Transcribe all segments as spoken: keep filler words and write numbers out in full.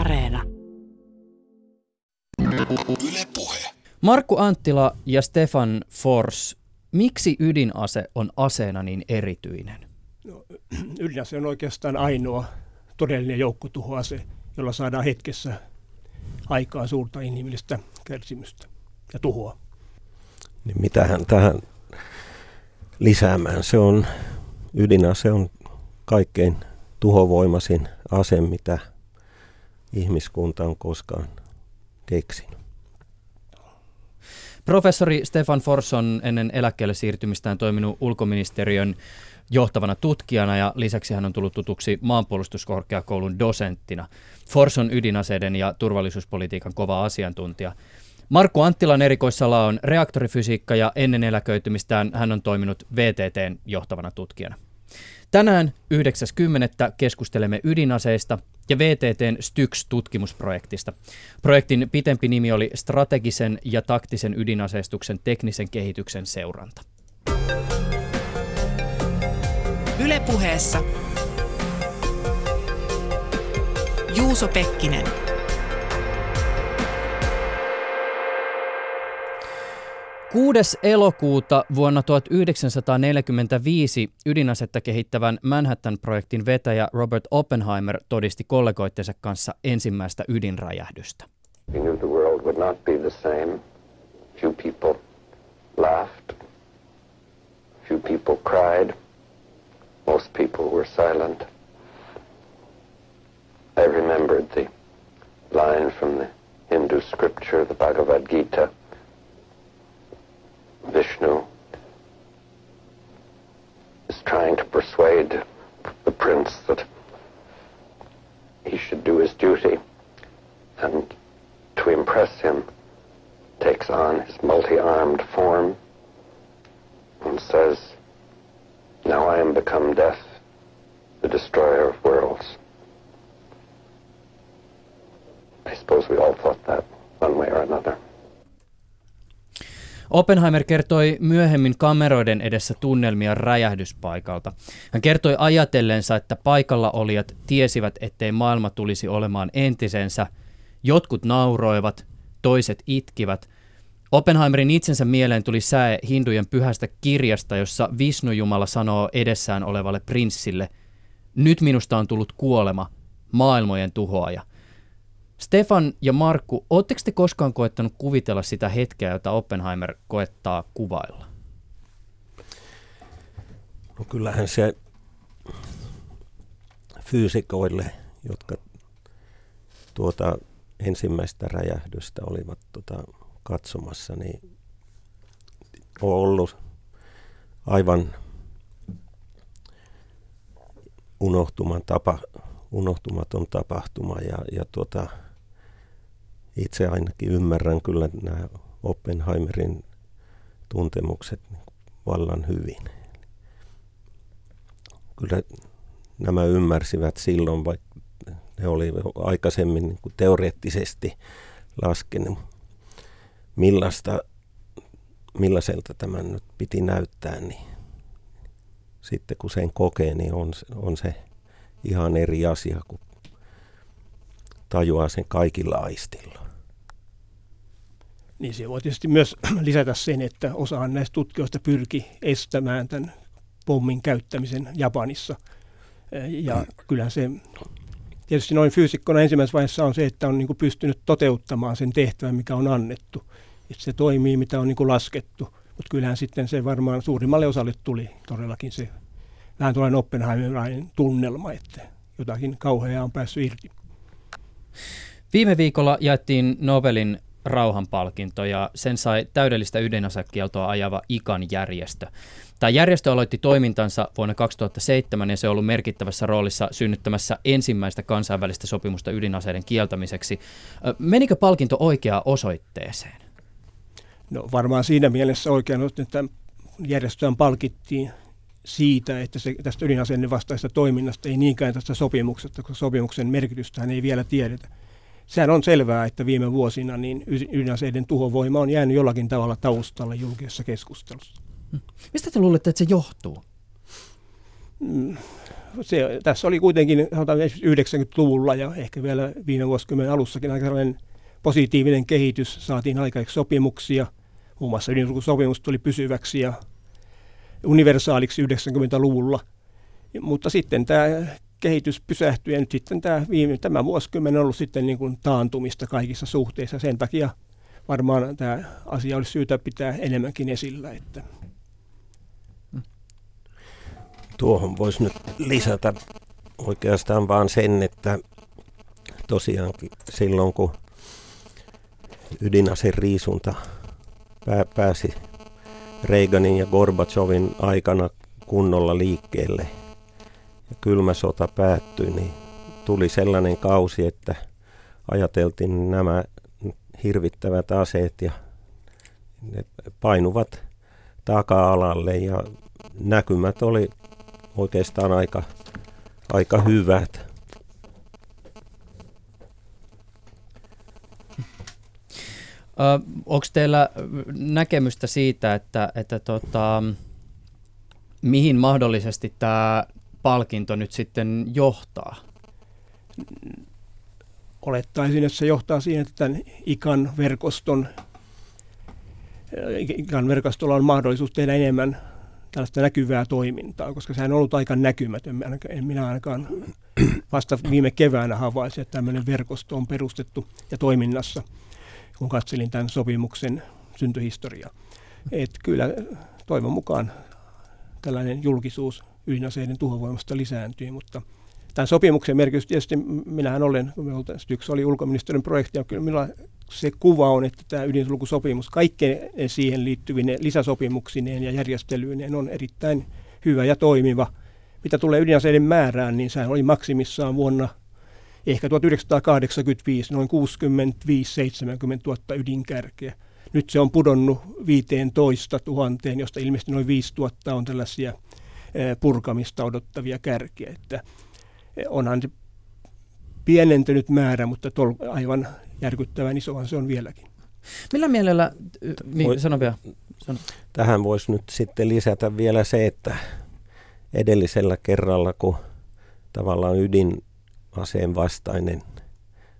Areena. Markku Anttila ja Stefan Forss, miksi ydinase on aseena niin erityinen? No, ydinase on oikeastaan ainoa todellinen joukkotuhoase, jolla saadaan hetkessä aikaa suurta inhimillistä kärsimystä ja tuhoa. Niin mitähän tähän lisäämään? Se on, ydinase on kaikkein tuhovoimaisin ase, mitä ihmiskunta on koskaan keksinyt. Professori Stefan Forss on ennen eläkkeelle siirtymistään toiminut ulkoministeriön johtavana tutkijana ja lisäksi hän on tullut tutuksi Maanpuolustuskorkeakoulun dosenttina. Forss on ydinaseiden ja turvallisuuspolitiikan kova asiantuntija. Markku Anttilan erikoissala on reaktorifysiikka ja ennen eläköitymistään hän on toiminut V T T:n johtavana tutkijana. Tänään yhdeksäs kymmenettä keskustelemme ydinaseista ja V T T:n STYX-tutkimusprojektista. Projektin pitempi nimi oli strategisen ja taktisen ydinaseistuksen teknisen kehityksen seuranta. Yle Puheessa Juuso Pekkinen. kuudes elokuuta vuonna tuhatyhdeksänsataaneljäkymmentäviisi ydinasetta kehittävän Manhattan-projektin vetäjä Robert Oppenheimer todisti kollegoittensa kanssa ensimmäistä ydinräjähdystä. He knew the world would not be the same. Few people laughed. Few people cried. Most people were silent. I remembered the line from the Hindu scripture, the Bhagavad Gita. Vishnu is trying to persuade the prince that he should do his duty, and to impress him takes on his multi-armed form and says, "Now I am become death, the destroyer of worlds." I suppose we all thought that one way or another. Oppenheimer kertoi myöhemmin kameroiden edessä tunnelmia räjähdyspaikalta. Hän kertoi ajatellensa, että paikalla olijat tiesivät, ettei maailma tulisi olemaan entisensä. Jotkut nauroivat, toiset itkivät. Oppenheimerin itsensä mieleen tuli säe hindujen pyhästä kirjasta, jossa Vishnu-jumala sanoo edessään olevalle prinssille, "Nyt minusta on tullut kuolema, maailmojen tuhoaja." Stefan ja Markku, ootteko te koskaan koettanut kuvitella sitä hetkeä, jota Oppenheimer koettaa kuvailla? No kyllähän se fyysikoille, jotka tuota ensimmäistä räjähdystä olivat tuota katsomassa, niin on ollut aivan unohtuman tapa, unohtumaton tapahtuma ja, ja tuota... Itse ainakin ymmärrän kyllä nämä Oppenheimerin tuntemukset vallan hyvin. Kyllä nämä ymmärsivät silloin, vaikka ne olivat aikaisemmin niin kuin teoreettisesti laskenut, millaista, millaiselta tämän nyt piti näyttää. Niin sitten kun sen kokee, niin on, on se ihan eri asia kuin tajuaa sen kaikilla aistilla. Niin se voi tietysti myös lisätä sen, että osahan näistä tutkijoista pyrki estämään tämän pommin käyttämisen Japanissa. Ja kyllähän se tietysti noin fyysikkona ensimmäisessä vaiheessa on se, että on niin kuin pystynyt toteuttamaan sen tehtävän, mikä on annettu. Että se toimii, mitä on niin kuin laskettu. Mutta kyllähän sitten se varmaan suurimmalle osalle tuli todellakin se vähän tuollainen Oppenheimerilainen tunnelma, että jotakin kauheaa on päässyt irti. Viime viikolla jaettiin Nobelin rauhanpalkinto ja sen sai täydellistä ydinasekieltoa ajava I C A N-järjestö. Tämä järjestö aloitti toimintansa vuonna kaksituhattaseitsemän ja se on ollut merkittävässä roolissa synnyttämässä ensimmäistä kansainvälistä sopimusta ydinaseiden kieltämiseksi. Menikö palkinto oikeaan osoitteeseen? No varmaan siinä mielessä oikein, että järjestöön palkittiin siitä, että se, tästä ydinaseiden vastaista toiminnasta, ei niinkään tästä sopimuksesta, koska sopimuksen merkitystähän ei vielä tiedetä. Sehän on selvää, että viime vuosina niin ydinaseiden tuhovoima on jäänyt jollakin tavalla taustalle julkisessa keskustelussa. Mistä te luulette, että se johtuu? se, tässä oli kuitenkin sanotaan yhdeksänkymmentäluvulla ja ehkä vielä viime vuosikymmenen alussakin aika sellainen positiivinen kehitys. Saatiin aikaiseksi sopimuksia, muun muassa ydinsulkusopimus tuli pysyväksi ja universaaliksi yhdeksänkymmentäluvulla. Mutta sitten tämä kehitys pysähtyi ja nyt sitten tämä, viime, tämä vuosikymmen on ollut sitten niin kuin taantumista kaikissa suhteissa. Sen takia varmaan tämä asia olisi syytä pitää enemmänkin esillä. Että. Tuohon voisi nyt lisätä oikeastaan vaan sen, että tosiaankin silloin kun ydinaseriisunta pääsi Reaganin ja Gorbachevin aikana kunnolla liikkeelle ja kylmä sota päättyi, niin tuli sellainen kausi, että ajateltiin nämä hirvittävät aseet ja ne painuvat taka-alalle ja näkymät oli oikeastaan aika, aika hyvät. Ö, onko teillä näkemystä siitä, että, että tota, mihin mahdollisesti tämä palkinto nyt sitten johtaa? Olettaisin, että se johtaa siihen, että tämän I C A N-verkoston, I C A N-verkostolla on mahdollisuus tehdä enemmän tällaista näkyvää toimintaa, koska sehän on ollut aika näkymätön. En minä ainakaan vasta viime keväänä havaitsin, että tämmöinen verkosto on perustettu ja toiminnassa, kun katselin tämän sopimuksen syntyhistoriaa. Että kyllä toivon mukaan tällainen julkisuus ydinaseiden tuhovoimasta lisääntyy, mutta tämän sopimuksen merkitys tietysti, minähän olen, STYX oli ulkoministeriön projekti, ja kyllä minulla se kuva on, että tämä ydinsulkusopimus kaikkeen siihen liittyvine lisäsopimuksineen ja järjestelyineen on erittäin hyvä ja toimiva. Mitä tulee ydinaseiden määrään, niin sehän oli maksimissaan vuonna ehkä tuhatyhdeksänsataakahdeksankymmentäviisi noin kuusikymmentäviisi seitsemänkymmentätuhatta ydinkärkeä. Nyt se on pudonnut viisitoistatuhatta, josta ilmeisesti noin viisituhatta on tällaisia purkamista odottavia kärkiä. Että onhan se pienentynyt määrä, mutta tol- aivan järkyttävän isohan se on vieläkin. Millä mielellä, Voi, sano vielä. Sano. Tähän voisi nyt sitten lisätä vielä se, että edellisellä kerralla, kun tavallaan ydinaseen vastainen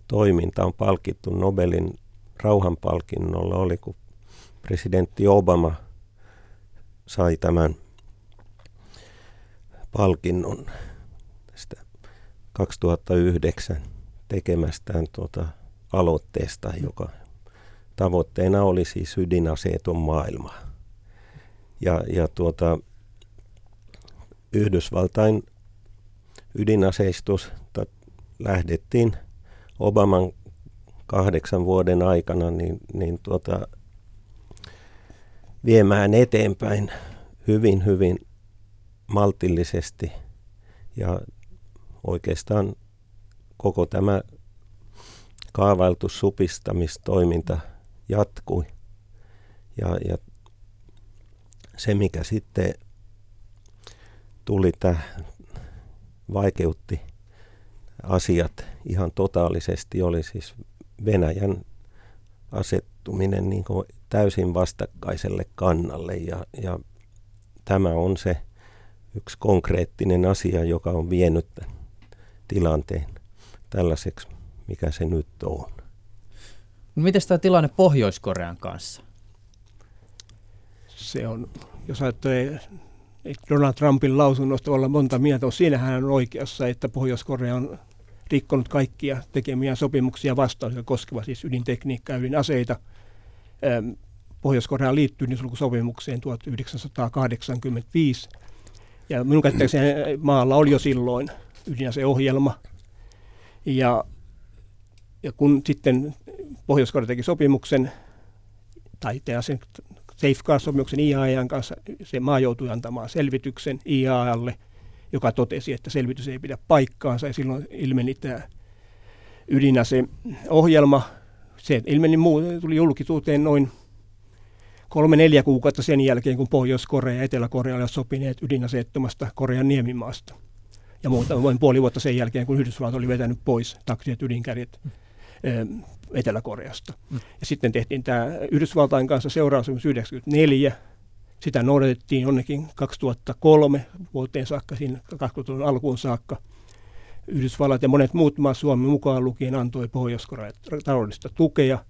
toiminta on palkittu Nobelin rauhanpalkinnolla, oli kun presidentti Obama sai tämän palkinnon tästä kaksituhattayhdeksän tekemästään tuota aloitteesta, joka tavoitteena oli siis ydinaseeton maailma. Ja, ja tuota, Yhdysvaltain ydinaseistusta lähdettiin Obaman kahdeksan vuoden aikana niin, niin tuota, viemään eteenpäin hyvin, hyvin maltillisesti ja oikeastaan koko tämä kaavailtu supistamistoiminta jatkui ja, ja se mikä sitten tuli tämä vaikeutti asiat ihan totaalisesti oli siis Venäjän asettuminen niin kuin täysin vastakkaiselle kannalle ja, ja tämä on se yksi konkreettinen asia, joka on vienyt tämän tilanteen tällaiseksi, mikä se nyt on. No mites tämä tilanne Pohjois-Korean kanssa? Se on, jos ajattelee Donald Trumpin lausunnosta, olla monta mieltä, siinähän hän on oikeassa, että Pohjois-Korea on rikkonut kaikkia tekemiä sopimuksia vastaan, jotka koskevat siis ydintekniikkaa ja ydinaseita. Pohjois-Korea liittyy ydinsulkusopimukseen tuhatyhdeksänsataakahdeksankymmentäviisi. Ja minun käsittääkseni maalla oli jo silloin ydinaseohjelma. Ja, ja kun sitten Pohjois-Korea teki sopimuksen, tai sen Safeguard-sopimuksen I A E A:n kanssa, se maa joutui antamaan selvityksen I A E A:lle, joka totesi, että selvitys ei pidä paikkaansa. Ja silloin ilmeni tämä ydinaseohjelma. Se ilmeni, tuli julkisuuteen noin kolme neljä kuukautta sen jälkeen, kun Pohjois-Korea ja Etelä-Korea olivat sopineet ydinaseettomasta Korean niemimaasta. Ja muutama vain puoli vuotta sen jälkeen, kun Yhdysvallat oli vetänyt pois taktiset ydinkärjet Etelä-Koreasta. Ja sitten tehtiin tämä Yhdysvaltain kanssa seuraava sopimus yhdeksänkymmentäneljä, Sitä noudatettiin jonnekin kaksituhattakolme vuoteen saakka, siinä kaksikymmentäluvun alkuun saakka. Yhdysvallat ja monet muut maat Suomen mukaan lukien antoi Pohjois-Korealle taloudellista tukea.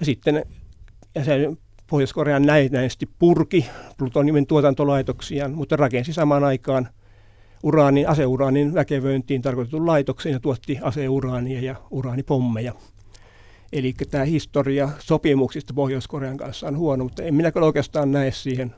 Ja sitten ja Pohjois-Korea näennäisesti purki plutoniumin tuotantolaitoksiaan, mutta rakensi samaan aikaan uraanin, aseuraanin väkevöintiin tarkoitetun laitoksen ja tuotti aseuraania ja uraanipommeja. Eli tämä historia sopimuksista Pohjois-Korean kanssa on huono, mutta en minä kyllä oikeastaan näe siihen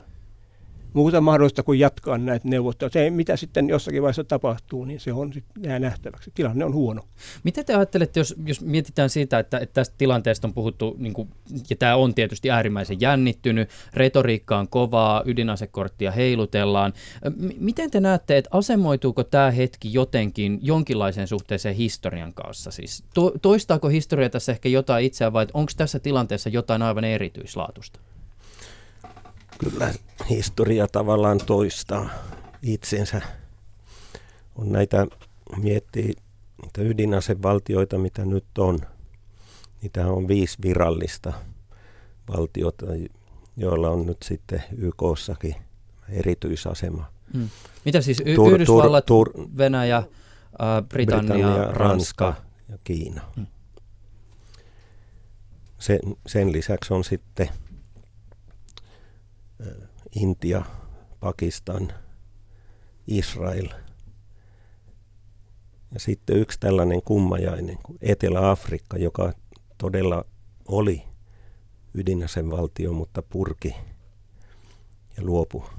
muuta mahdollista kuin jatkaa näitä neuvotteluja. Se, mitä sitten jossakin vaiheessa tapahtuu, niin se on sitten nähtäväksi. Tilanne on huono. Mitä te ajattelette, jos, jos mietitään siitä, että, että tästä tilanteesta on puhuttu, niin kuin, ja tämä on tietysti äärimmäisen jännittynyt, retoriikka on kovaa, ydinasekorttia heilutellaan. M- miten te näette, että asemoituuko tämä hetki jotenkin jonkinlaiseen suhteeseen historian kanssa? Siis to- toistaako historia tässä ehkä jotain itseään, vai onko tässä tilanteessa jotain aivan erityislaatusta? Kyllä historia tavallaan toistaa itsensä. On näitä, miettii niitä ydinasevaltioita, mitä nyt on. Niitä on viisi virallista valtiota, joilla on nyt sitten Y K:ssakin erityisasema. Hmm. Mitä siis y- Tur- Yhdysvallat, Tur- Venäjä, äh, Britannia, Britannia, Ranska ja Kiina. Hmm. Sen, sen lisäksi on sitten Intia, Pakistan, Israel ja sitten yksi tällainen kummajainen kuin Etelä-Afrikka, joka todella oli ydinasevaltio, mutta purki ja luopui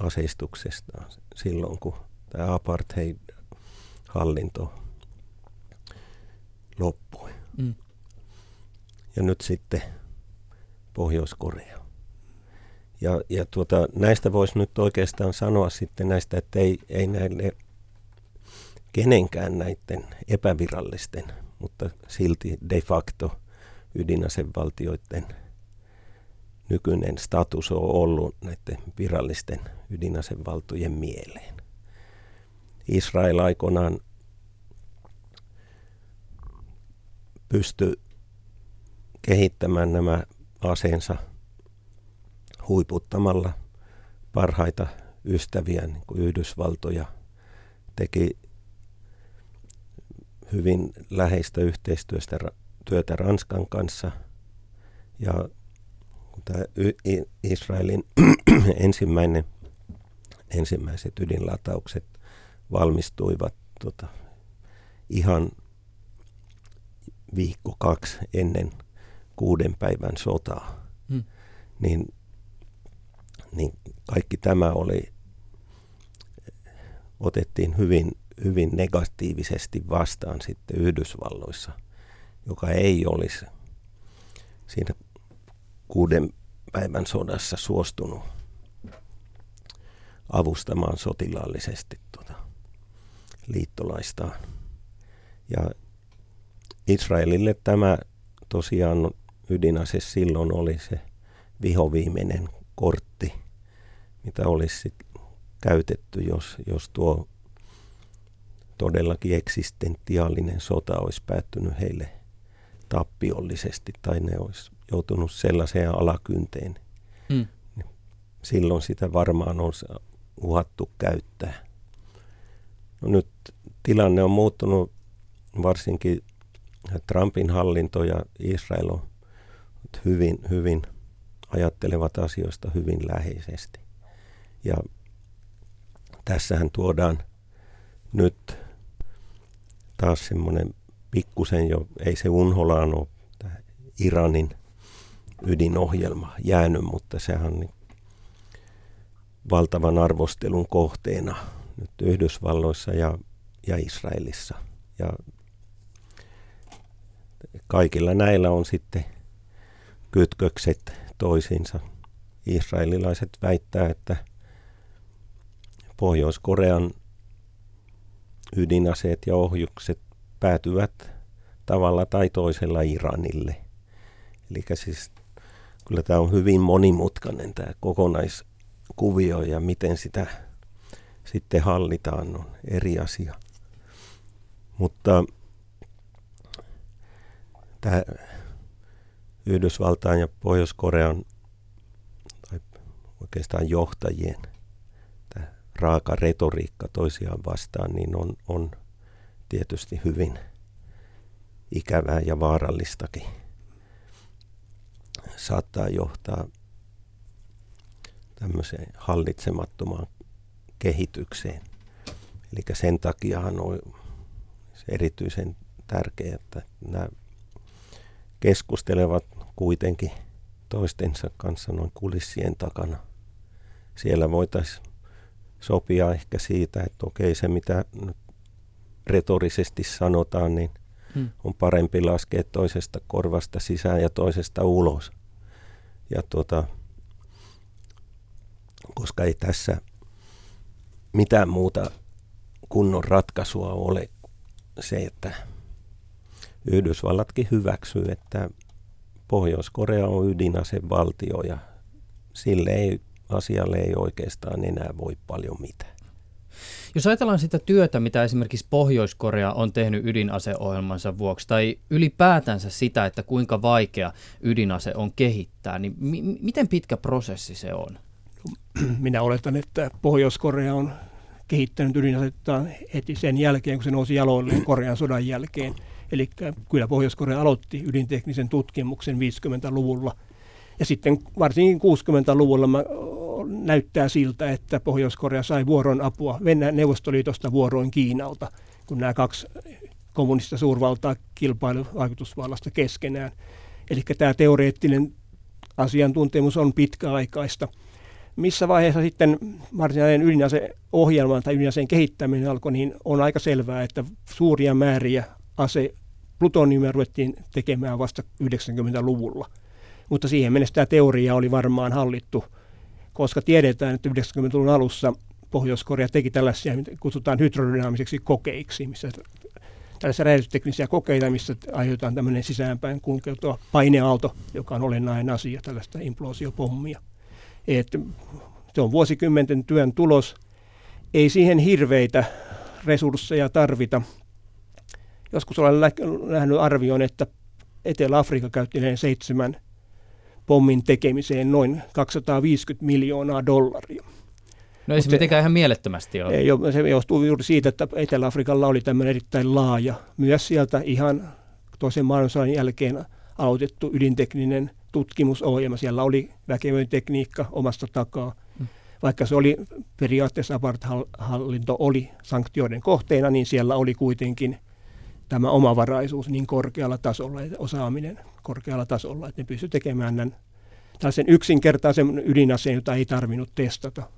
aseistuksestaan silloin, kun tämä apartheid-hallinto loppui. Mm. Ja nyt sitten Pohjois-Korea. Ja, ja tuota, näistä voisi nyt oikeastaan sanoa sitten näistä, että ei, ei näille kenenkään näiden epävirallisten, mutta silti de facto ydinasevaltioiden nykyinen status on ollut näiden virallisten ydinasevaltojen mieleen. Israel aikoinaan pystyi kehittämään nämä aseensa huiputtamalla parhaita ystäviä, niin kuin Yhdysvaltoja, teki hyvin läheistä yhteistyöstä työtä Ranskan kanssa. Ja tämä Israelin ensimmäinen, ensimmäiset ydinlataukset valmistuivat tota, ihan viikko kaksi ennen kuuden päivän sotaa. Hmm. Niin Niin kaikki tämä oli, otettiin hyvin, hyvin negatiivisesti vastaan sitten Yhdysvalloissa, joka ei olisi siinä kuuden päivän sodassa suostunut avustamaan sotilaallisesti tuota liittolaistaan. Ja Israelille tämä tosiaan ydinase silloin oli se vihoviimeinen kortti, mitä olisi käytetty, jos, jos tuo todellakin eksistentiaalinen sota olisi päättynyt heille tappiollisesti tai ne olisi joutunut sellaiseen alakynteen. Mm. Silloin sitä varmaan olisi uhattu käyttää. No nyt tilanne on muuttunut, varsinkin Trumpin hallinto ja Israel on hyvin, hyvin ajattelevat asioista hyvin läheisesti. Ja tässähän tuodaan nyt taas semmoinen pikkusen jo, ei se unholaan ole tämä Iranin ydinohjelma jäänyt, mutta sehän on niin valtavan arvostelun kohteena nyt Yhdysvalloissa ja, ja Israelissa. Ja kaikilla näillä on sitten kytkökset toisiinsa. Israelilaiset väittää, että Pohjois-Korean ydinaseet ja ohjukset päätyvät tavalla tai toisella Iranille. Eli siis kyllä tämä on hyvin monimutkainen tämä kokonaiskuvio ja miten sitä sitten hallitaan on eri asia. Mutta tämä Yhdysvaltain ja Pohjois-Korean tai oikeastaan johtajien tämä raaka retoriikka toisiaan vastaan, niin on, on tietysti hyvin ikävää ja vaarallistakin. Saattaa johtaa tämmöiseen hallitsemattomaan kehitykseen. Eli sen takiahan on erityisen tärkeää, että nämä keskustelevat kuitenkin toistensa kanssa noin kulissien takana. Siellä voitaisiin sopia ehkä siitä, että okei, se mitä nyt retorisesti sanotaan, niin hmm. on parempi laskea toisesta korvasta sisään ja toisesta ulos. Ja tuota, koska ei tässä mitään muuta kunnon ratkaisua ole se, että Yhdysvallatkin hyväksyy, että Pohjois-Korea on ydinasevaltio ja sille ei, asialle ei oikeastaan enää voi paljon mitään. Jos ajatellaan sitä työtä, mitä esimerkiksi Pohjois-Korea on tehnyt ydinaseohjelmansa vuoksi, tai ylipäätänsä sitä, että kuinka vaikea ydinase on kehittää, niin mi- miten pitkä prosessi se on? No, minä oletan, että Pohjois-Korea on kehittänyt ydinasetta heti sen jälkeen, kun se nousi jaloilleen Korean sodan jälkeen. Eli kyllä Pohjois-Korea aloitti ydinteknisen tutkimuksen viisikymmentäluvulla. Ja sitten varsinkin kuusikymmentäluvulla näyttää siltä, että Pohjois-Korea sai vuoroin apua Venäjän Neuvostoliitosta vuoroin Kiinalta, kun nämä kaksi kommunista suurvaltaa kilpailuivat vaikutusvallasta keskenään. Eli tämä teoreettinen asiantuntemus on pitkäaikaista. Missä vaiheessa sitten varsinainen ydinaseohjelman tai ydinaseen kehittäminen alkoi, niin on aika selvää, että suuria määriä ase plutoniumia ruvettiin tekemään vasta yhdeksänkymmentäluvulla. Mutta siihen mennessä tämä teoria oli varmaan hallittu, koska tiedetään, että yhdeksänkymmentäluvun alussa Pohjois-Korea teki tällaisia, mitä kutsutaan hydrodynaamiseksi kokeiksi, missä tällaisia räjähdysteknisiä kokeita, missä aiheutetaan tämmöinen sisäänpäin kulkeutuva paineaalto, joka on olennainen asia, tällaista implosiopommia. Että se on vuosikymmenten työn tulos. Ei siihen hirveitä resursseja tarvita. Joskus olen nähnyt arvioon, että Etelä-Afrikka käytti näiden seitsemän pommin tekemiseen noin kaksisataaviisikymmentä miljoonaa dollaria. No ei se mitenkään ihan mielettömästi ole. Ei, se johtuu juuri siitä, että Etelä-Afrikalla oli tämmöinen erittäin laaja, myös sieltä ihan toisen maailmansodan jälkeen aloitettu ydintekninen tutkimusohjelma. Siellä oli väkevöintekniikka omasta takaa. Vaikka se oli periaatteessa apartheid-hallinto oli sanktioiden kohteena, niin siellä oli kuitenkin tämä omavaraisuus niin korkealla tasolla ja osaaminen korkealla tasolla, että ne pystyivät tekemään tämän, tällaisen yksinkertaisen ydinaseen, jota ei tarvinnut testata.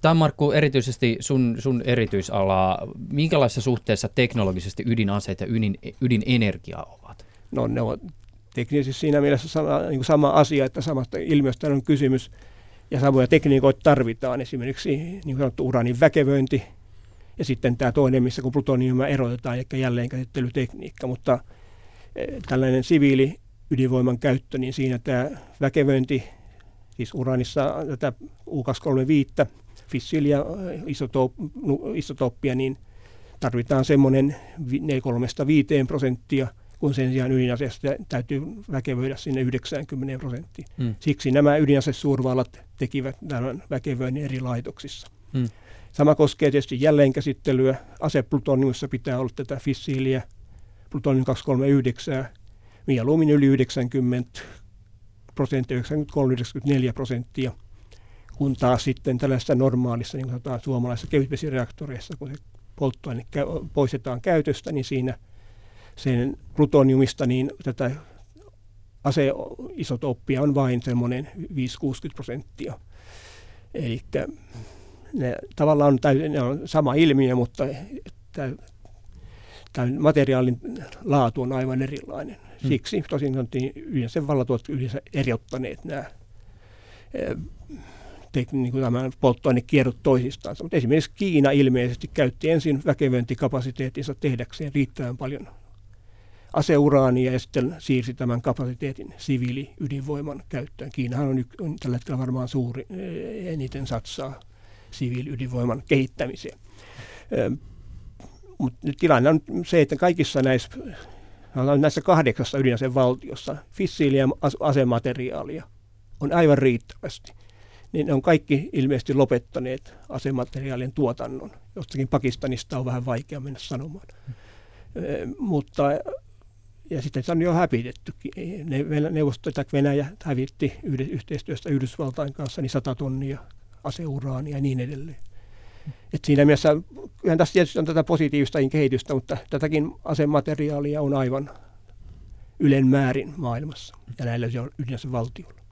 Tämä on, Markku, erityisesti sun, sun erityisalaa. Minkälaisessa suhteessa teknologisesti ydinaseet ja ydin, ydinenergia ovat? No ne on teknisesti siinä mielessä sama, niin sama asia, että samasta ilmiöstä on kysymys ja samoja tekniikoita tarvitaan. Esimerkiksi niin sanottu uraanin väkevöinti. Ja sitten tämä toinen, missä kun plutoniumia erotetaan, eli jälleenkäsittelytekniikka, mutta tällainen siviili ydinvoiman käyttö, niin siinä tämä väkevöinti, siis uraanissa tätä U kaksisataakolmekymmentäviisi, fissiilia, isotooppia, niin tarvitaan semmoinen kolmesta viiteen prosenttia, kun sen sijaan ydinasiasta täytyy väkevöidä sinne yhdeksäänkymmeneen prosenttiin. Mm. Siksi nämä ydinasesuurvallat tekivät tämän väkevöinnin eri laitoksissa. Mm. Sama koskee tietysti jälleenkäsittelyä. Aseplutoniumissa pitää olla tätä fissiiliä, plutonium kaksisataakolmekymmentäyhdeksän, mieluummin yli yhdeksänkymmentä prosenttia, yhdeksänkymmentäkolme yhdeksänkymmentäneljä prosenttia, kun taas sitten tällaisessa normaalissa, niin kuin sanotaan suomalaisessa kevytvesireaktoreissa, kun se polttoaine poistetaan käytöstä, niin siinä sen plutoniumista niin tätä aseisotooppia on vain semmoinen viisikymmentä kuusikymmentä prosenttia. Eli ne tavallaan on, täysin, ne on sama ilmiö, mutta tämän materiaalin laatu on aivan erilainen. Siksi hmm. tosin sanottiin, yhdessä vallat ovat yhdessä erottaneet nämä te, niin kuin tämän polttoainekierrot toisistaan. Mutta esimerkiksi Kiina ilmeisesti käytti ensin väkevöintikapasiteettinsa tehdäkseen riittävän paljon aseuraania ja sitten siirsi tämän kapasiteetin siviiliydinvoiman käyttöön. Kiinahan on, on tällä hetkellä varmaan suuri, eniten satsaa siviiliydinvoiman kehittämiseen. Mut tilanne on se, että kaikissa näissä, näissä kahdeksassa ydinasevaltiossa fissiiliä asemateriaalia on aivan riittävästi. niin ne on kaikki ilmeisesti lopettaneet asemateriaalien tuotannon. Jostakin Pakistanista on vähän vaikea mennä sanomaan. Mm. Mutta, ja sitten se on jo hävitettykin. Neuvostoliitto Venäjä hävitti yhteistyöstä Yhdysvaltain kanssa niin sata tonnia aseuraania ja niin edelleen. Mm. Et siinä mielessä, kyllähän tässä tietysti on tätä positiivistakin kehitystä, mutta tätäkin asemateriaalia on aivan ylenmäärin maailmassa ja näillä ydinasevaltioilla.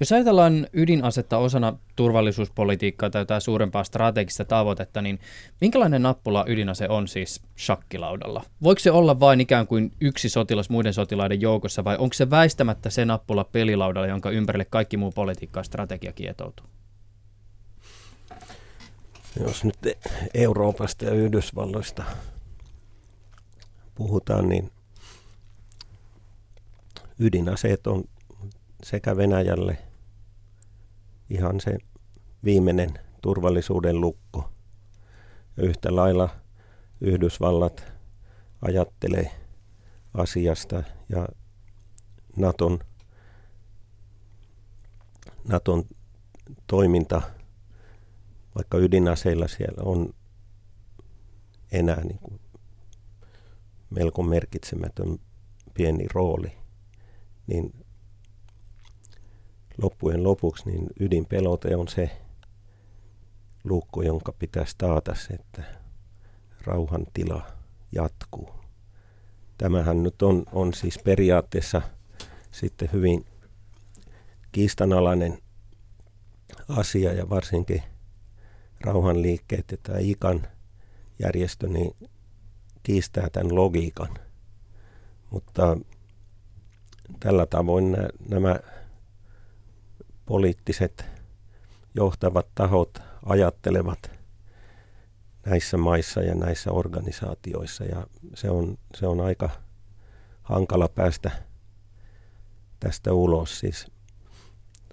Jos ajatellaan ydinasetta osana turvallisuuspolitiikkaa tai jotain suurempaa strategista tavoitetta, niin minkälainen nappula ydinase on siis shakkilaudalla? Voiko se olla vain ikään kuin yksi sotilas muiden sotilaiden joukossa vai onko se väistämättä se nappula pelilaudalla, jonka ympärille kaikki muu politiikka ja strategia kietoutuu? Jos nyt Euroopasta ja Yhdysvalloista puhutaan, niin ydinaseet on sekä Venäjälle ihan se viimeinen turvallisuuden lukko. Yhtä lailla Yhdysvallat ajattelee asiasta ja Naton, Naton toiminta, vaikka ydinaseilla siellä on enää niin kuin melko merkitsemätön pieni rooli, niin loppujen lopuksi niin ydinpelote on se luukku, jonka pitäisi taata se, että rauhantila jatkuu. Tämähän nyt on, on siis periaatteessa sitten hyvin kiistanalainen asia ja varsinkin rauhanliikkeet ja tämä I C A N järjestö niin kiistää tämän logiikan. Mutta tällä tavoin nä, nämä poliittiset johtavat tahot ajattelevat näissä maissa ja näissä organisaatioissa ja se on, se on aika hankala päästä tästä ulos. Siis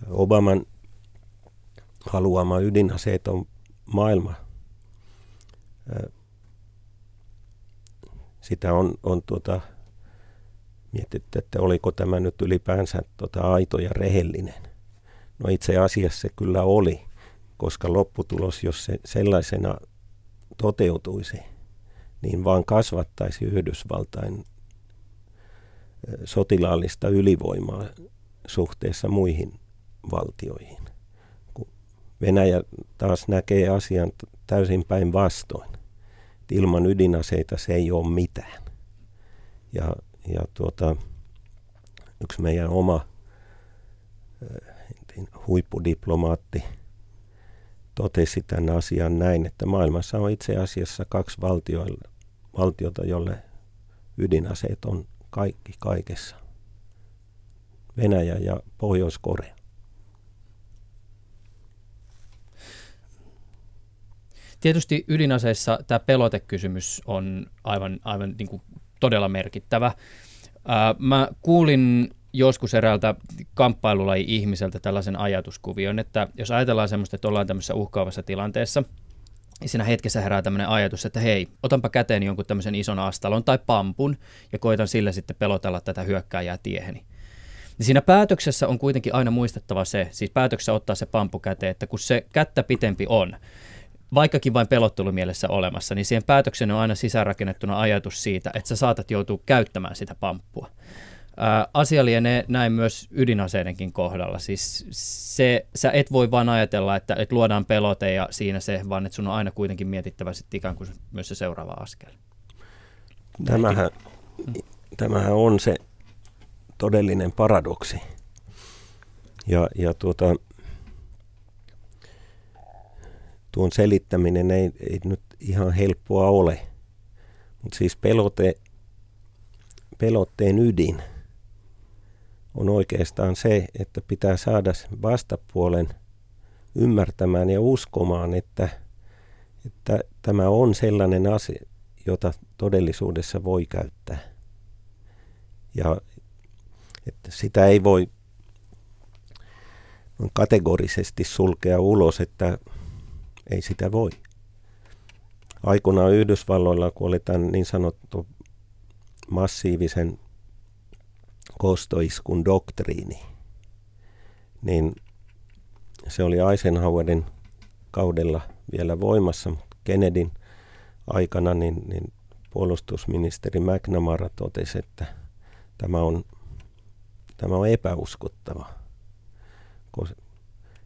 Obaman haluama ydinaseeton maailma, sitä on, on tuota, mietitty, että oliko tämä nyt ylipäänsä tuota aito ja rehellinen. No itse asiassa se kyllä oli, koska lopputulos, jos se sellaisena toteutuisi, niin vaan kasvattaisi Yhdysvaltain sotilaallista ylivoimaa suhteessa muihin valtioihin. Kun Venäjä taas näkee asian täysin päin vastoin, että ilman ydinaseita se ei ole mitään. Ja, ja tuota, yksi meidän oma huippudiplomaatti totesi tämän asian näin, että maailmassa on itse asiassa kaksi valtiota, jolle ydinaseet on kaikki kaikessa. Venäjä ja Pohjois-Korea. Tietysti ydinaseissa tämä pelotekysymys on aivan, aivan niin kuin todella merkittävä. Ää, mä kuulin joskus eräältä kamppailulaji-ihmiseltä tällaisen ajatuskuvion, että jos ajatellaan semmoista, että ollaan tämmöisessä uhkaavassa tilanteessa, niin siinä hetkessä herää tämmöinen ajatus, että hei, otanpa käteen jonkun tämmöisen ison astalon tai pampun ja koitan sillä sitten pelotella tätä hyökkääjää tieheni. Ja siinä päätöksessä on kuitenkin aina muistettava se, siis päätöksessä ottaa se pampu käteen, että kun se kättä pitempi on, vaikkakin vain pelottelumielessä olemassa, niin siihen päätökseen on aina sisäänrakennettuna ajatus siitä, että sä saatat joutua käyttämään sitä pamppua. Asia lienee näin myös ydinaseidenkin kohdalla. Siis se, sä et voi vaan ajatella, että, että luodaan pelote ja siinä se, vaan että sun on aina kuitenkin mietittävä sitten ikään kuin myös se seuraava askel. Tämähän, tämähän on se todellinen paradoksi. Ja, ja tuota, tuon selittäminen ei, ei nyt ihan helppoa ole, mutta siis pelote, pelotteen ydin on oikeastaan se, että pitää saada vastapuolen ymmärtämään ja uskomaan, että, että tämä on sellainen asia, jota todellisuudessa voi käyttää. Ja että sitä ei voi kategorisesti sulkea ulos, että ei sitä voi. Aikoinaan Yhdysvalloilla, kun oli tämän niin sanottu massiivisen kostoiskun doktriini, niin Se oli Eisenhowerin kaudella vielä voimassa, mutta Kennedyn aikana niin, niin puolustusministeri McNamara totesi, että tämä on, tämä on epäuskottava.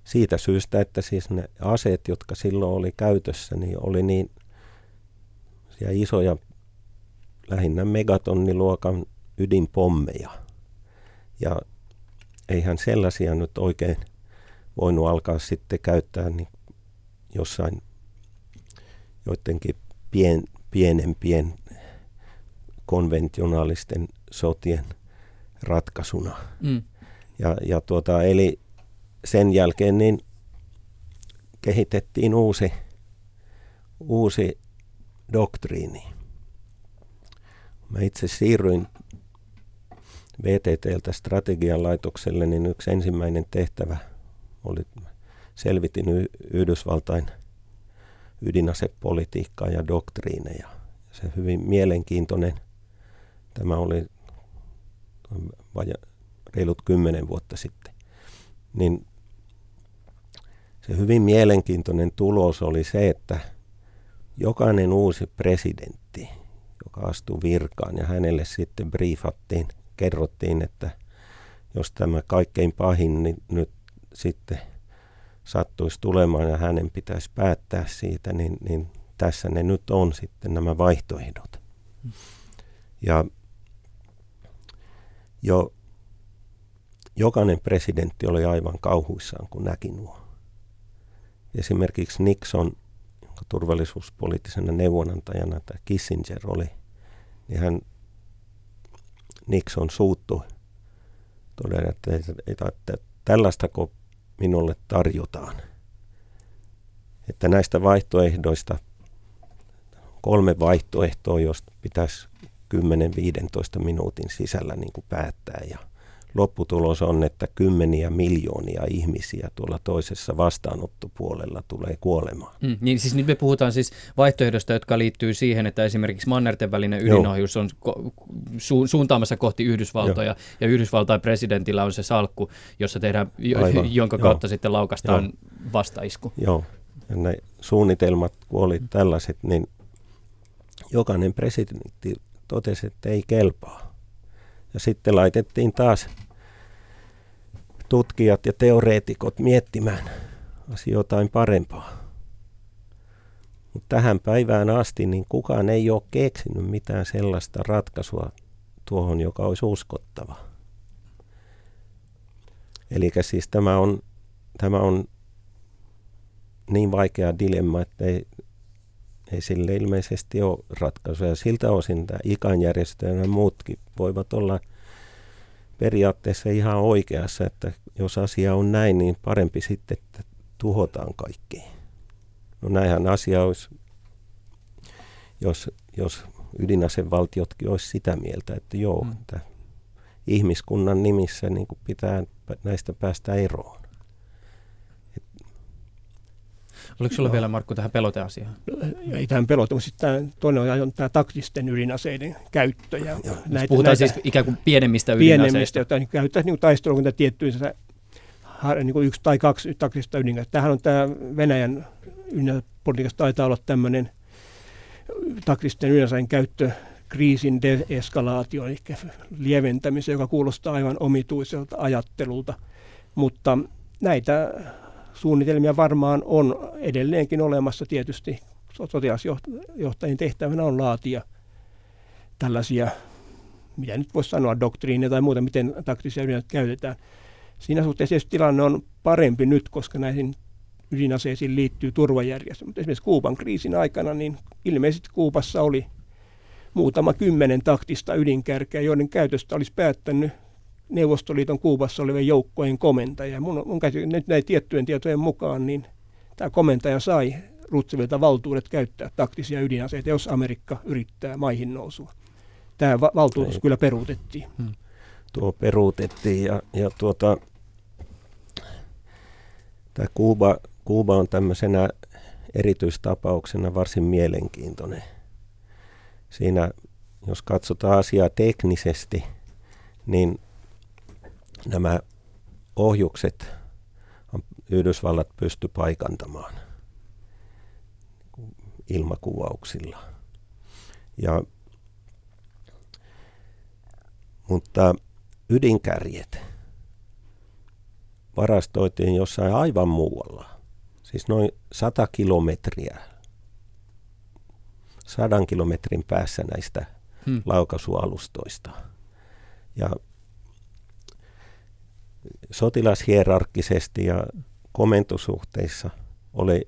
Siitä syystä, että siis ne aseet, jotka silloin oli käytössä, niin oli niin isoja, lähinnä megatonniluokan ydinpommeja. Ja eihän sellaisia nyt oikein voinut alkaa sitten käyttää niin jossain joidenkin pien, pienempien konventionaalisten sotien ratkaisuna. Mm. Ja, ja tuota, eli sen jälkeen niin kehitettiin uusi, uusi doktriini. Mä itse siirryin V T T:ltä strategian laitokselle, niin yksi ensimmäinen tehtävä oli, selvitin Yhdysvaltain ydinasepolitiikkaa ja doktriineja. Se hyvin mielenkiintoinen, tämä oli vaja, reilut kymmenen vuotta sitten, niin se hyvin mielenkiintoinen tulos oli se, että jokainen uusi presidentti, joka astui virkaan, ja hänelle sitten briefattiin, kerrottiin, että jos tämä kaikkein pahin niin nyt sitten sattuisi tulemaan ja hänen pitäisi päättää siitä, niin, niin tässä ne nyt on sitten nämä vaihtoehdot. Ja jo jokainen presidentti oli aivan kauhuissaan, kun näki nuo. Esimerkiksi Nixon, joka turvallisuuspoliittisena neuvonantajana, tai Kissinger oli, niin hän Nixon suuttui todella, että, että, että tällaistako minulle tarjotaan. Että näistä vaihtoehdoista kolme vaihtoehtoa, josta pitäisi kymmenen viisitoista minuutin sisällä niin kuin päättää. Ja lopputulos on, että kymmeniä miljoonia ihmisiä tuolla toisessa vastaanottopuolella tulee kuolemaan. Mm, niin siis nyt me puhutaan siis vaihtoehdosta, jotka liittyy siihen, että esimerkiksi mannerten välinen ydinohjus on su- suuntaamassa kohti Yhdysvaltoja. Joo. Ja Yhdysvaltain presidentillä on se salkku, jossa tehdään, Aivan. jonka kautta Joo. sitten laukastaan Joo. vastaisku. Joo, ja ne suunnitelmat, kun oli tällaiset, niin jokainen presidentti totesi, että ei kelpaa. Ja sitten laitettiin taas tutkijat ja teoreetikot miettimään asioita parempaa. Mutta tähän päivään asti niin kukaan ei ole keksinyt mitään sellaista ratkaisua tuohon, joka olisi uskottava. Eli siis tämä on, tämä on niin vaikea dilemma, että ei, ei sille ilmeisesti ole ratkaisuja. Siltä osin tämä ICAN järjestö ja muutkin voivat olla periaatteessa ihan oikeassa, että jos asia on näin, niin parempi sitten, että tuhotaan kaikki. No näinhän asia olisi, jos, jos ydinasevaltiotkin olisi sitä mieltä, että joo, mm. että ihmiskunnan nimissä niin kuin pitää näistä päästä eroon. Oliko sulla no. vielä, Markku, tähän peloteasiaan? No, ei tähän pelote, mutta sitten toinen on tämä taktisten ydinaseiden käyttö. Ja no, näitä, puhutaan näitä, siis ikään kuin pienemmistä ydinaseista. Pienemmistä, joita niin käytetään niin taistelukunta tiettyissä niin yksi tai kaksi taktista ydinaseita. Tämähän on tämä Venäjän ydinasepolitiikassa taitaa olla tämmöinen taktisten ydinaseiden käyttö kriisin deeskalaatioon, eli lieventämiseen, joka kuulostaa aivan omituiselta ajattelulta, mutta näitä suunnitelmia varmaan on edelleenkin olemassa tietysti. Sotilasjohtajien tehtävänä on laatia tällaisia, mitä nyt voisi sanoa, doktriineja tai muuta, miten taktisia ydinaseita käytetään. Siinä suhteessa tilanne on parempi nyt, koska näihin ydinaseisiin liittyy turvajärjestelmä. Mutta esimerkiksi Kuuban kriisin aikana, niin ilmeisesti Kuubassa oli muutama kymmenen taktista ydinkärkeä, joiden käytöstä olisi päättänyt Neuvostoliiton Kuubassa olevien joukkojen komentaja. Mun, mun käsitys, nyt näin tiettyjen tietojen mukaan, niin tämä komentaja sai Rooseveltilta valtuudet käyttää taktisia ydinaseita, jos Amerikka yrittää maihin nousua. Tämä va- valtuutus kyllä peruutettiin. Hmm. Tuo peruutettiin ja, ja tuota, tämä Kuuba, Kuuba on tämmöisenä erityistapauksena varsin mielenkiintoinen. Siinä, jos katsotaan asiaa teknisesti, niin nämä ohjukset Yhdysvallat pystyi paikantamaan ilmakuvauksilla. Ja, mutta ydinkärjet varastoitiin jossain aivan muualla. Siis noin sata kilometriä, sadan kilometrin päässä näistä hmm. laukaisualustoista. Ja sotilashierarkkisesti ja komentosuhteissa oli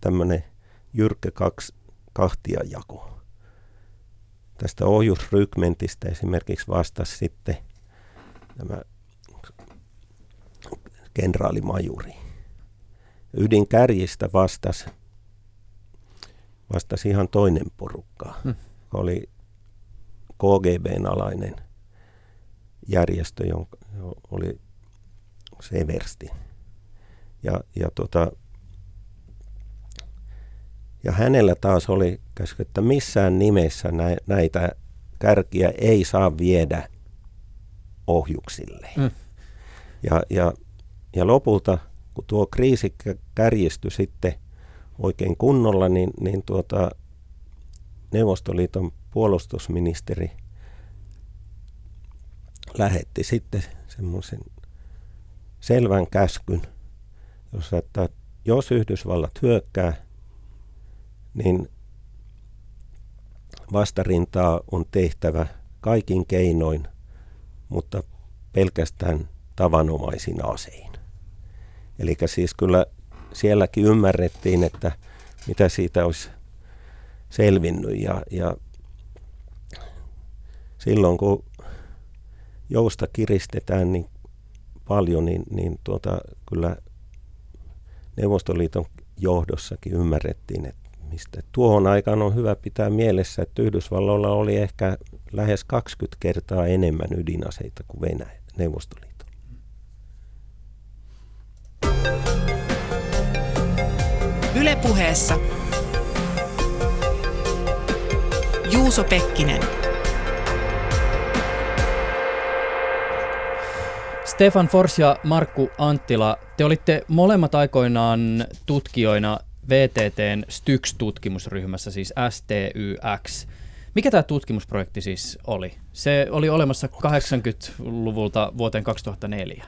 tämmöinen jyrkkä kaksi, kahtiajako. Tästä ohjusrykmentistä esimerkiksi vastasi sitten tämä kenraalimajuri. Ydinkärjistä vastasi, vastasi ihan toinen porukka, hmm. joka oli K G B:n alainen järjestö, jonka oli Seversti. Ja, ja, tuota, ja hänellä taas oli käsky, että missään nimessä näitä kärkiä ei saa viedä ohjuksille. Mm. Ja, ja, ja lopulta, kun tuo kriisi kärjistyi sitten oikein kunnolla, niin, niin tuota, Neuvostoliiton puolustusministeri lähetti sitten semmoisen selvän käskyn, jossa, että jos Yhdysvallat hyökkää, niin vastarintaa on tehtävä kaikin keinoin, mutta pelkästään tavanomaisin asein. Eli siis kyllä sielläkin ymmärrettiin, että mitä siitä olisi selvinnyt. Ja, ja silloin kun jousta kiristetään niin paljon, niin, niin tuota, kyllä Neuvostoliiton johdossakin ymmärrettiin, että mistä tuohon aikaan on hyvä pitää mielessä, että Yhdysvalloilla oli ehkä lähes kaksikymmentä kertaa enemmän ydinaseita kuin Venäjä, Neuvostoliitto. Yle Puheessa Juuso Pekkinen. Stefan Forss ja Markku Anttila, te olitte molemmat aikoinaan tutkijoina V T T:n STYX-tutkimusryhmässä, siis S T Y X. Mikä tämä tutkimusprojekti siis oli? Se oli olemassa kahdeksankymmentäluvulta vuoteen kaksituhattaneljä.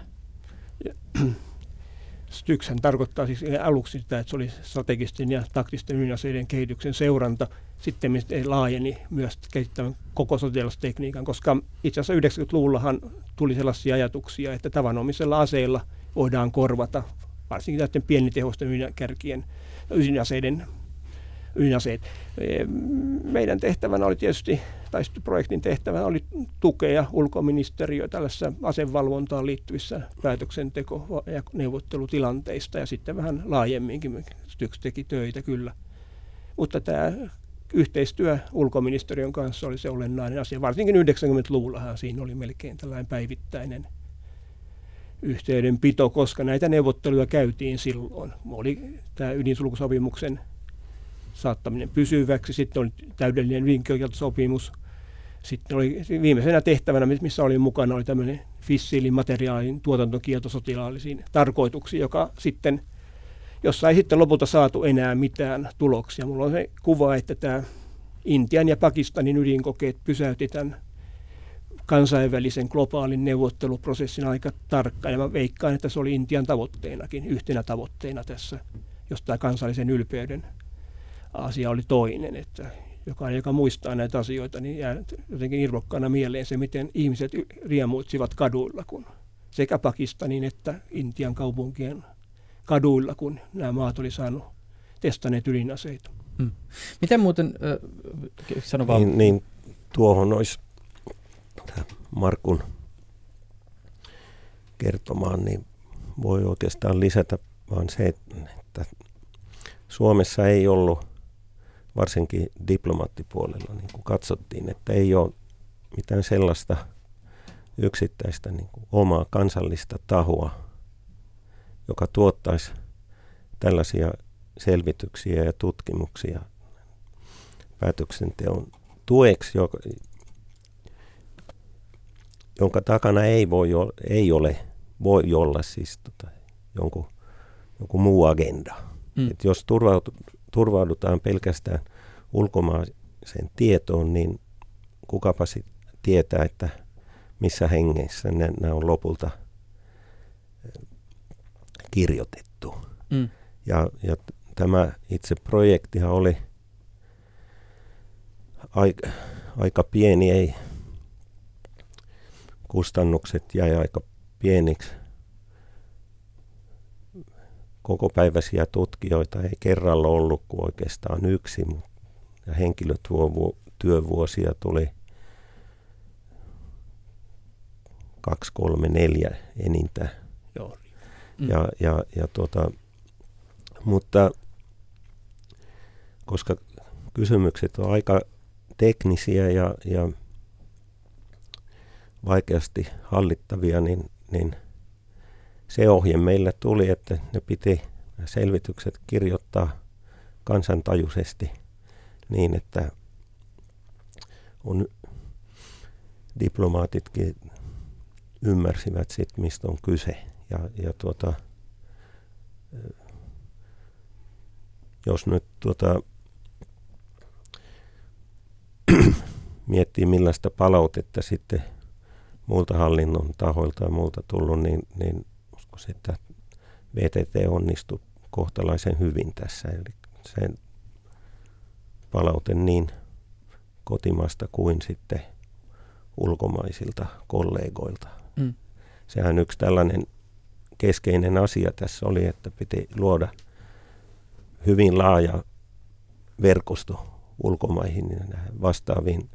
STYXhän tarkoittaa siis aluksi sitä, että se oli strategisten ja taktisten ydinaseiden kehityksen seuranta. Sitten se laajeni myös kehittämään koko sotilastekniikan, koska itse asiassa yhdeksänkymmentäluvullahan tuli sellaisia ajatuksia, että tavanomaisilla aseilla voidaan korvata varsinkin näiden pienitehosten ydinkärkien ydinaseiden ydinaseet. Meidän tehtävänä oli tietysti, tai projektin tehtävänä oli tukea ulkoministeriötä tällaisessa asevalvontaan liittyvissä päätöksenteko- ja neuvottelutilanteista, ja sitten vähän laajemminkin STYX teki töitä kyllä. Mutta tämä yhteistyö ulkoministeriön kanssa oli se olennainen asia, varsinkin yhdeksänkymmentäluvullahan siinä oli melkein tällainen päivittäinen yhteydenpito, koska näitä neuvotteluja käytiin silloin. Oli tämä ydinsulkusopimuksen saattaminen pysyväksi, sitten oli täydellinen ydinkieltosopimus. Sitten oli viimeisenä tehtävänä, missä oli mukana, oli tämmöinen fissiilin materiaalin tuotantokielto sotilaallisiin tarkoituksiin, joka sitten, jossa ei sitten lopulta saatu enää mitään tuloksia. Mulla on se kuva, että tämä Intian ja Pakistanin ydinkokeet pysäytti tämän kansainvälisen globaalin neuvotteluprosessin aika tarkkaan, ja mä veikkaan, että se oli Intian tavoitteenakin, yhtenä tavoitteena tässä, jos tämä kansallisen ylpeyden asia oli toinen, että jokainen, joka muistaa näitä asioita, niin jää jotenkin irvokkaana mieleen se, miten ihmiset riemuitsivat kaduilla, kun sekä Pakistanin että Intian kaupunkien kaduilla, kun nämä maat oli saanut testanneet ydinaseita. Hmm. Miten muuten, äh, sano vaan. Niin, niin tuohon olisi Markun kertomaan, niin voi oikeastaan lisätä vaan se, että Suomessa ei ollut, varsinkin diplomaattipuolella, niin kuin katsottiin, että ei ole mitään sellaista yksittäistä niin kuin omaa kansallista tahoa, joka tuottaisi tällaisia selvityksiä ja tutkimuksia päätöksenteon tueksi, joka jonka takana ei voi olla, ei ole voi olla siis tota, jonkun, jonkun muu agenda. Mm. Et jos turvaudutaan pelkästään ulkomaisen tietoon, niin kukapa sit tietää, että missä hengessä nämä on lopulta kirjoitettu. Mm. Ja, ja tämä itse projektihan oli aika, aika pieni, ei kustannukset jäi aika pieniksi. Kokopäiväisiä tutkijoita ei kerralla ollut kuin oikeastaan yksi, ja henkilötyövuosia tuli kaksi, kolme, neljä enintään. Joo. Mm. Ja, ja, ja tuota, mutta koska kysymykset on aika teknisiä ja, ja vaikeasti hallittavia, niin, niin se ohje meillä tuli, että ne piti selvitykset kirjoittaa kansantajuisesti niin, että on diplomaatitkin ymmärsivät sit, mistä on kyse. Ja, ja tuota, jos nyt tuota, miettii millaista palautetta sitten muulta hallinnon tahoilta ja muulta tullut, niin, niin uskoisin, että V T T onnistui kohtalaisen hyvin tässä. Eli sen palaute niin kotimaasta kuin sitten ulkomaisilta kollegoilta. Mm. Sehän yksi tällainen keskeinen asia tässä oli, että piti luoda hyvin laaja verkosto ulkomaihin ja vastaaviin ö,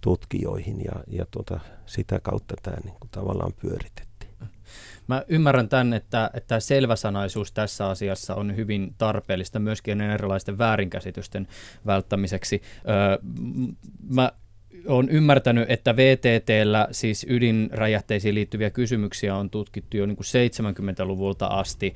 tutkijoihin, ja, ja tuota, sitä kautta tämä niin kuin tavallaan pyöritettiin. Mä ymmärrän tämän, että, että selväsanaisuus tässä asiassa on hyvin tarpeellista myöskin erilaisten väärinkäsitysten välttämiseksi. Öö, mä Olen ymmärtänyt, että V T T:llä siis ydinräjähteisiin liittyviä kysymyksiä on tutkittu jo niin kuin seitsemänkymmentäluvulta asti.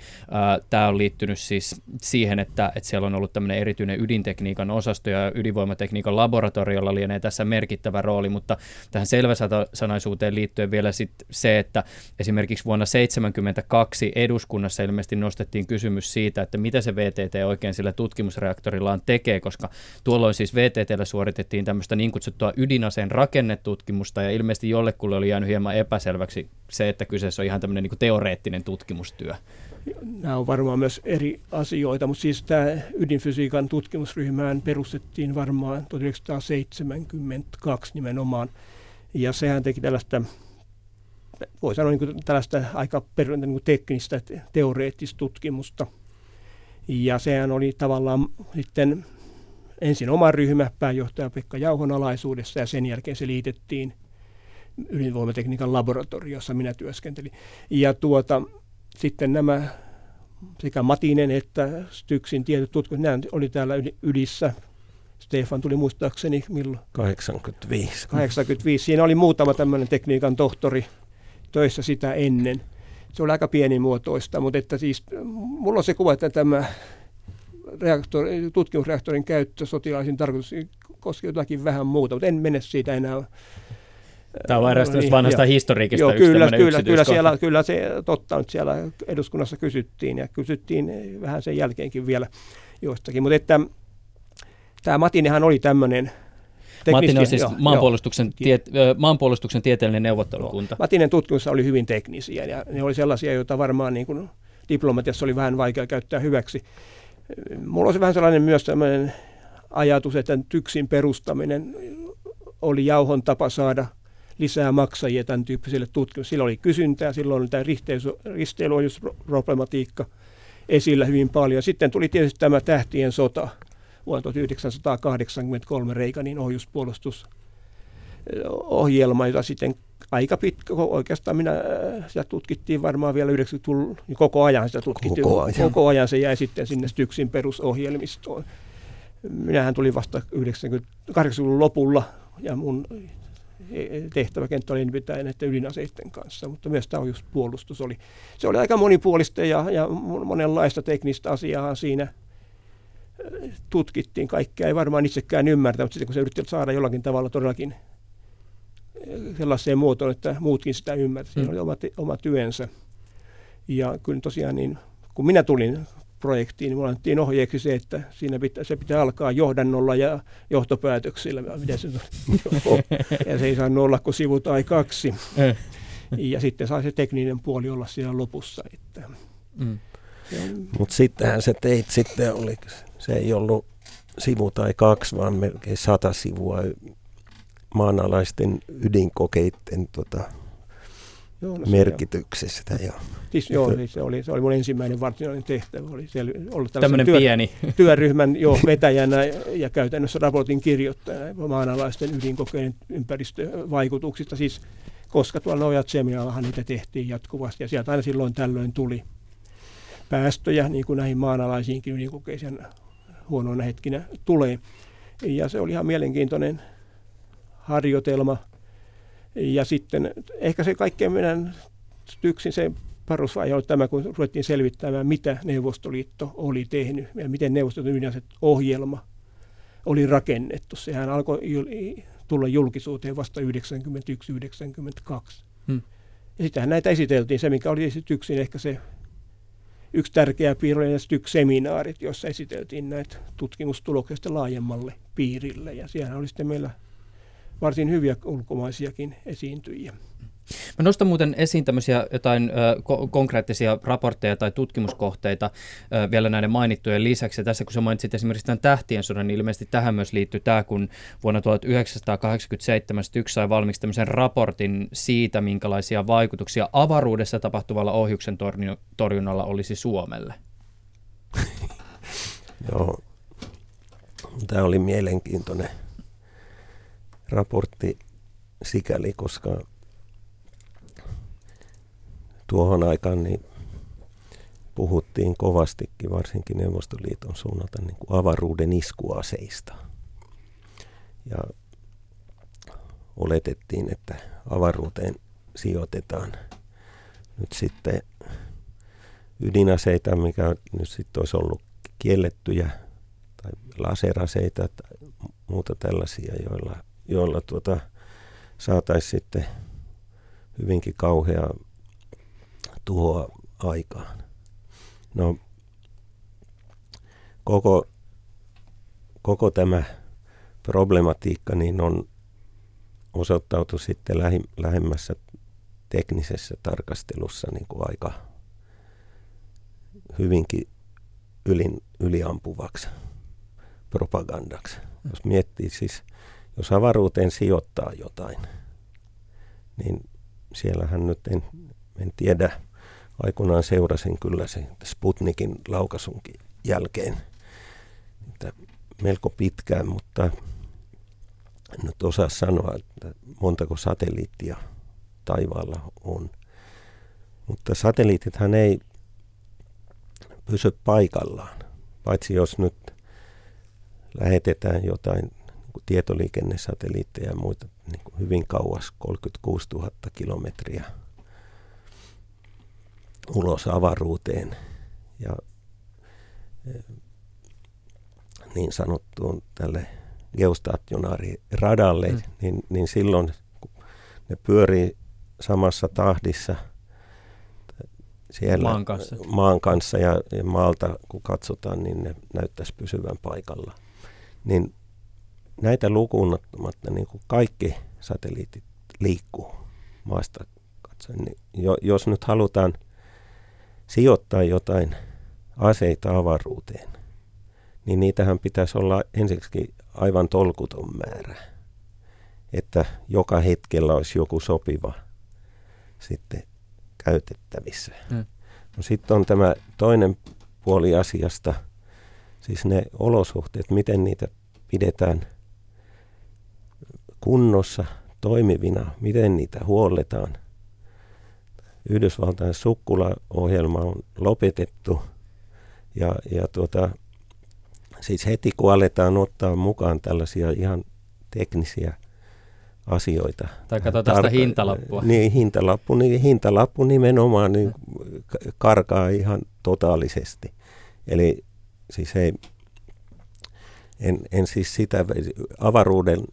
Tämä on liittynyt siis siihen, että, että siellä on ollut tämmöinen erityinen ydintekniikan osasto ja ydinvoimatekniikan laboratoriolla lienee tässä merkittävä rooli, mutta tähän selväsanaisuuteen liittyen vielä sit se, että esimerkiksi vuonna seitsemänkymmentäkaksi eduskunnassa ilmeisesti nostettiin kysymys siitä, että mitä se V T T oikein sillä tutkimusreaktorillaan tekee, koska tuolloin siis V T T:llä suoritettiin tämmöistä niin kutsuttua ydintekniikkaa, ydinaseen rakennetutkimusta, ja ilmeisesti jollekulle oli jäänyt hieman epäselväksi se, että kyseessä on ihan tämmöinen niin kuin teoreettinen tutkimustyö. Nämä on varmaan myös eri asioita, mutta siis tämä ydinfysiikan tutkimusryhmään perustettiin varmaan tuhatyhdeksänsataaseitsemänkymmentäkaksi nimenomaan, ja sehän teki tällaista, voi sanoa niin kuin tällaista aika perusteltua niin kuin teknistä teoreettista tutkimusta, ja sehän oli tavallaan sitten ensin oma ryhmä pääjohtaja Pekka Jauhon alaisuudessa, ja sen jälkeen se liitettiin ydinvoimatekniikan laboratoriossa, minä työskentelin. Ja tuota, sitten nämä sekä Matinen että STYXin tietyt tutkimukset, nämä oli täällä Ydissä. Stefan tuli muistaakseni milloin? kahdeksankymmentäviisi. kahdeksankymmentäviisi. Siinä oli muutama tämmöinen tekniikan tohtori töissä sitä ennen. Se oli aika pienimuotoista, mutta että siis, mulla on se kuva, että tämä Reaktori, tutkimusreaktorin käyttö sotilaisiin tarkoituksiin koskee jotakin vähän muuta, mutta en mene siitä enää. Tämä on eräs niin, vanhasta historiikista joo, yksi kyllä, kyllä, kyllä, siellä, kyllä se totta on, siellä eduskunnassa kysyttiin, ja kysyttiin vähän sen jälkeenkin vielä joistakin. Mutta että tämä Matinehan oli tämmöinen Matine on siis joo, maanpuolustuksen, joo, tiet, maanpuolustuksen tieteellinen neuvottelukunta. Joo. Matinen tutkimuksessa oli hyvin teknisiä, ja ne oli sellaisia, joita varmaan niin kuin diplomatiassa oli vähän vaikea käyttää hyväksi. Mulla olisi vähän sellainen myös tämmöinen ajatus, että TYKSin perustaminen oli Jauhon tapa saada lisää maksajia tämän tyyppisille tutkimuksille. Silloin oli kysyntää, silloin oli tämä risteilyohjusproblematiikka esillä hyvin paljon. Sitten tuli tietysti tämä tähtien sota vuonna tuhatyhdeksänsataakahdeksankymmentäkolme, Reaganin ohjuspuolustusohjelma, jota sitten aika pitkä, oikeastaan minä, sitä tutkittiin varmaan vielä yhdeksänkymmentäluvun, niin koko ajan sitä tutkittiin. Koko ajan. Koko ajan se jäi sitten sinne STYXin perusohjelmistoon. Minähän tulin vasta kahdeksankymmentäluvun lopulla, ja mun tehtäväkenttä oli pitää näiden ydinaseiden kanssa, mutta myös tämä puolustus oli. Se oli aika monipuolista, ja, ja monenlaista teknistä asiaa siinä tutkittiin. Kaikkea ei varmaan itsekään ymmärtä, mutta sitten kun se yritti saada jollakin tavalla todellakin sellaiseen muotoon, että muutkin sitä ymmärtävät. Siinä oli oma, oma työnsä. Ja kyllä tosiaan niin, kun minä tulin projektiin, niin me annettiin ohjeeksi se, että siinä pitää, se pitää alkaa johdannolla ja johtopäätöksillä. Mitä se ja se ei saanut olla kuin sivut ai kaksi. Ja sitten sai se tekninen puoli olla siellä lopussa. Että. Mm. Mutta sittenhän se teit sitten, oli, se ei ollut sivu tai kaksi, vaan melkein sata sivua maanalaisten ydinkokeiden tota, joo, no merkityksestä. Jo. Jo. Siis, joo, siis se, oli, se oli mun ensimmäinen varsinainen tehtävä. Oli ollut tämmöinen työ, pieni. Työryhmän jo, vetäjänä ja käytännössä raportin kirjoittajana maanalaisten ydinkokeiden ympäristövaikutuksista. Siis, koska tuolla Nojat-seminaalahan niitä tehtiin jatkuvasti ja sieltä aina silloin tällöin tuli päästöjä, niin kuin näihin maanalaisiinkin ydinkokeisiin huonoina hetkinä tulee. Ja se oli ihan mielenkiintoinen harjoitelma. Ja sitten ehkä se kaikkein meidän STYXin se parusvaihe oli tämä, kun ruvettiin selvittämään, mitä Neuvostoliitto oli tehnyt ja miten Neuvostoliiton ydinaset ohjelma oli rakennettu. Sehän alkoi tulla julkisuuteen vasta yhdeksänkymmentäyksi yhdeksänkymmentäkaksi. Hmm. Ja sitähän näitä esiteltiin. Se, mikä oli STYXin ehkä se yksi tärkeä piirre, oli STYX-seminaarit, joissa esiteltiin näitä tutkimustuloksia laajemmalle piirille. Ja siellä oli sitten meillä varsin hyviä ulkomaisiakin esiintyjiä. Mä nostan muuten esiin tämmöisiä jotain ö, ko- konkreettisia raportteja tai tutkimuskohteita ö, vielä näiden mainittujen lisäksi. Ja tässä kun sä mainitsit esimerkiksi tämän tähtien sodan, niin ilmeisesti tähän myös liittyy tämä, kun vuonna tuhatyhdeksänsataakahdeksankymmentäseitsemän STYX sai valmiiksi tämmöisen raportin siitä, minkälaisia vaikutuksia avaruudessa tapahtuvalla ohjuksen torni- torjunnalla olisi Suomelle. Joo, tämä oli mielenkiintoinen raportti sikäli, koska tuohon aikaan niin puhuttiin kovastikin, varsinkin Neuvostoliiton suunnalta, niin kuin avaruuden iskuaseista. Ja oletettiin, että avaruuteen sijoitetaan nyt sitten ydinaseita, mikä nyt sitten olisi ollut kiellettyjä, tai laseraseita tai muuta tällaisia, joilla, joilla tuota, saataisiin sitten hyvinkin kauheaa tuhoa aikaan. No, koko, koko tämä problematiikka niin on osoittautu sitten lähi, lähemmässä teknisessä tarkastelussa niin kuin aika hyvinkin ylin, yliampuvaksi propagandaksi. Jos miettii siis, jos avaruuteen sijoittaa jotain, niin siellähän nyt en, en tiedä. Aikunaan seurasin kyllä se Sputnikin laukaisunkin jälkeen, että melko pitkään, mutta en nyt osaa sanoa, että montako satelliittia taivaalla on. Mutta satelliitithan ei pysy paikallaan, paitsi jos nyt lähetetään jotain niin tietoliikennesatelliitteja ja muita niin hyvin kauas, kolmekymmentäkuusituhatta kilometriä ulos avaruuteen ja niin sanottuun tälle geostationaariradalle, mm. niin, niin silloin kun ne pyörii samassa tahdissa siellä maan kanssa, maan kanssa ja, ja maalta kun katsotaan, niin ne näyttäisi pysyvän paikalla. Niin näitä lukuun ottamatta niin kuin kaikki satelliitit liikkuu maasta katsoen. Niin jo, jos nyt halutaan sijoittaa jotain aseita avaruuteen, niin niitähän pitäisi olla ensiksi aivan tolkuton määrä, että joka hetkellä olisi joku sopiva sitten käytettävissä. Mm. No sitten on tämä toinen puoli asiasta, siis ne olosuhteet, miten niitä pidetään kunnossa, toimivina, miten niitä huolletaan. Yhdysvaltain sukkulaohjelma on lopetettu ja, ja tuota, siis heti kun aletaan ottaa mukaan tällaisia ihan teknisiä asioita. Tai katsotaan tarka- sitä hintalappua. Niin, hintalappu, niin, hintalappu nimenomaan niin karkaa ihan totaalisesti. Eli siis ei, en, en siis sitä, avaruudella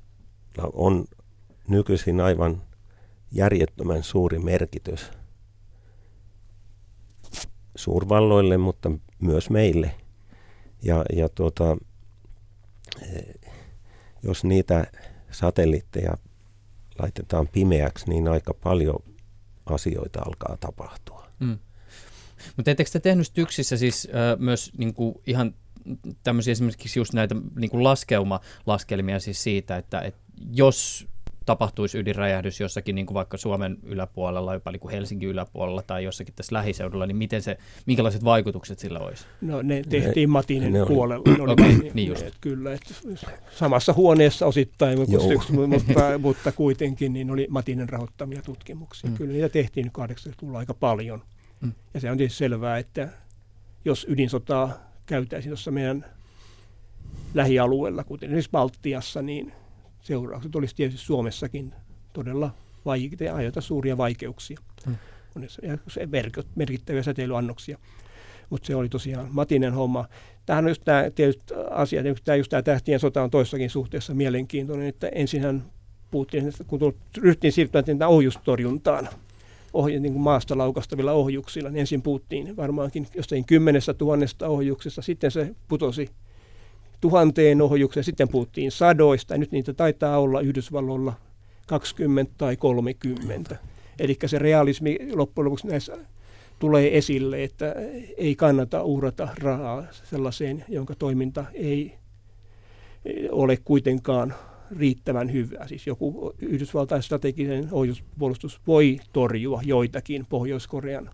on nykyisin aivan järjettömän suuri merkitys suurvalloille, mutta myös meille. Ja, ja tuota, jos niitä satelliitteja laitetaan pimeäksi, niin aika paljon asioita alkaa tapahtua. Mm. Mutta ettekö te tehnyt STYXissä siis äh, myös niinku ihan tämmöisiä esimerkiksi just näitä niinku laskeuma-laskelmia siis siitä, että et jos tapahtuisi ydinräjähdys jossakin niinku vaikka Suomen yläpuolella, jopa niinku Helsingin yläpuolella tai jossakin tässä lähiseudulla, niin miten se, minkälaiset vaikutukset sillä olisi? No ne tehtiin ne, Matinen ne puolella. Ne oli, okay, ne, niin just. Et kyllä, et samassa huoneessa osittain, mutta, mutta kuitenkin niin oli Matinen rahoittamia tutkimuksia. Mm. Kyllä niitä tehtiin kahdeksankymmentäluvulla aika paljon. Mm. Ja se on tietysti selvää, että jos ydinsotaa käytäisiin tuossa meidän lähialueella, kuten esimerkiksi Baltiassa, niin seuraukset olisi tietysti Suomessakin todella vaikeita ja aiheuttaa suuria vaikeuksia. Mm. Merkittäviä säteilyannoksia. Mutta se oli tosiaan Matinen homma. Tämähän on just nämä tietyt asiat, tämä, tämä tähtien sota on toissakin suhteessa mielenkiintoinen, että ensinhän puhuttiin, että kun ryhtiin siirtymään ohjustorjuntaan, Ohje, niin kuin maasta laukastavilla ohjuksilla, niin ensin puhuttiin varmaankin jostain kymmenestä tuhannesta ohjuksesta, sitten se putosi tuhanteen ohjukseen, sitten puhuttiin sadoista, ja nyt niitä taitaa olla Yhdysvalloilla kaksikymmentä tai kolmekymmentä. Eli se realismi loppujen lopuksi näissä tulee esille, että ei kannata uhrata rahaa sellaiseen, jonka toiminta ei ole kuitenkaan riittävän hyvää. Siis joku Yhdysvaltain strategisen ohjuspuolustus voi torjua joitakin Pohjois-Korean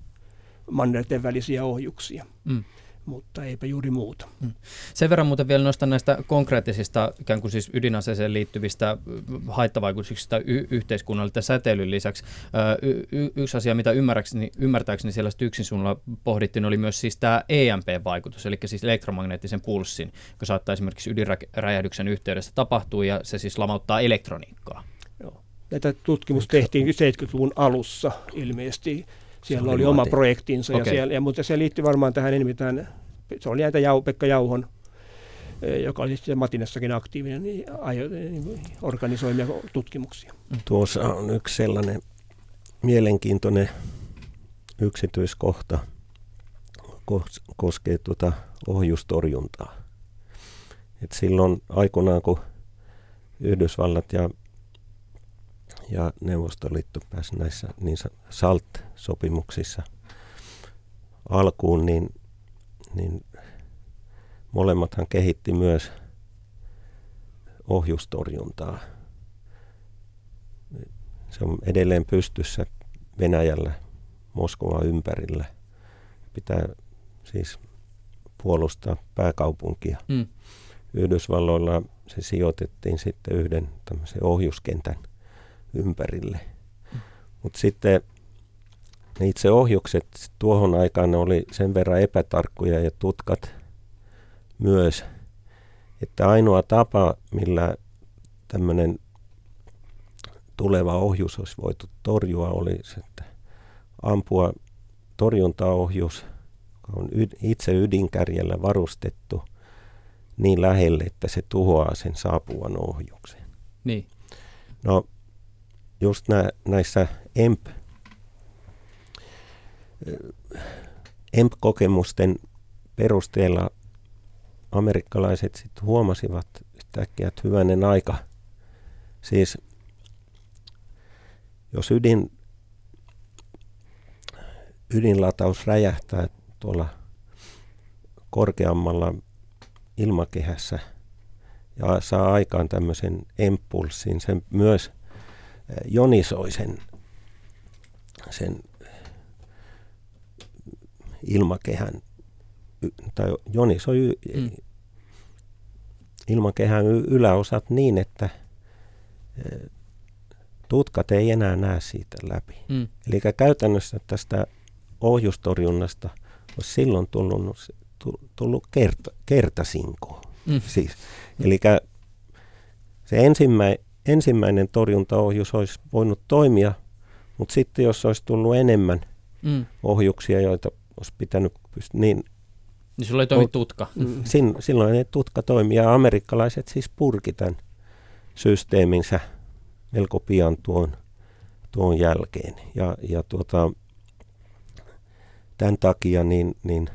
mannerten välisiä ohjuksia, mm. mutta eipä juuri muuta. Mm. Sen verran muuten vielä nostan näistä konkreettisista ikään kuin siis ydinaseeseen liittyvistä haittavaikutuksista y- yhteiskunnalle ja säteilyn lisäksi. Y- y- yksi asia, mitä ymmärtääkseni, ymmärtääkseni siellä STYXin suunnalla pohdittiin, oli myös siis tämä E M P-vaikutus, eli siis elektromagneettisen pulssin, joka saattaa esimerkiksi ydinräjähdyksen yhteydessä tapahtua, ja se siis lamauttaa elektroniikkaa. Joo. Tätä tutkimus tehtiin seitsemänkymmentäluvun alussa ilmeisesti. Siellä oli oma projektinsa, okay. ja siellä, ja, mutta se liittyy varmaan tähän enemmän, tähän, se oli näitä Jau, Pekka Jauhon, joka oli sitten Matinassakin aktiivinen, niin ajo, niin organisoimia tutkimuksia. Tuossa on yksi sellainen mielenkiintoinen yksityiskohta, kos, koskee tuota ohjustorjuntaa. Et silloin aikoinaan, kun Yhdysvallat ja ja Neuvostoliitto pääsi näissä niin SALT-sopimuksissa alkuun, niin, niin molemmathan kehitti myös ohjustorjuntaa. Se on edelleen pystyssä Venäjällä, Moskovan ympärillä. Pitää siis puolustaa pääkaupunkia. Mm. Yhdysvalloilla se sijoitettiin sitten yhden tämmöisen ohjuskentän ympärille. Mutta sitten ne itse ohjukset tuohon aikaan oli sen verran epätarkkoja ja tutkat myös, että ainoa tapa, millä tämmöinen tuleva ohjus olisi voitu torjua, oli se, että ampua torjuntaohjus, joka on yd- itse ydinkärjellä varustettu niin lähelle, että se tuhoaa sen saapuvan ohjuksen. Niin. No, just nä, näissä E M P, E M P-kokemusten perusteella amerikkalaiset sitten huomasivat yhtäkkiä, että hyvänen aika. Siis jos ydin, ydinlataus räjähtää tuolla korkeammalla ilmakehässä ja saa aikaan tämmöisen E M P-pulssin, sen myös jonisoi sen, sen ilmakehän tai jonisoi mm. ilmakehän yläosat niin, että tutkat ei enää näe siitä läpi. Mm. Eli käytännössä tästä ohjustorjunnasta olisi silloin tullut, tullut kerta, kertasinkoon. Mm. Siis, eli se ensimmäinen Ensimmäinen torjuntaohjus olisi voinut toimia, mutta sitten jos olisi tullut enemmän mm. ohjuksia, joita olisi pitänyt pystyä, niin... Niin silloin ei toimi tutka. Mm. Sin, silloin ei tutka toimi, ja amerikkalaiset siis purki tämän systeeminsä melko pian tuon, tuon jälkeen. Ja, ja tuota, Tämän takia niin, niin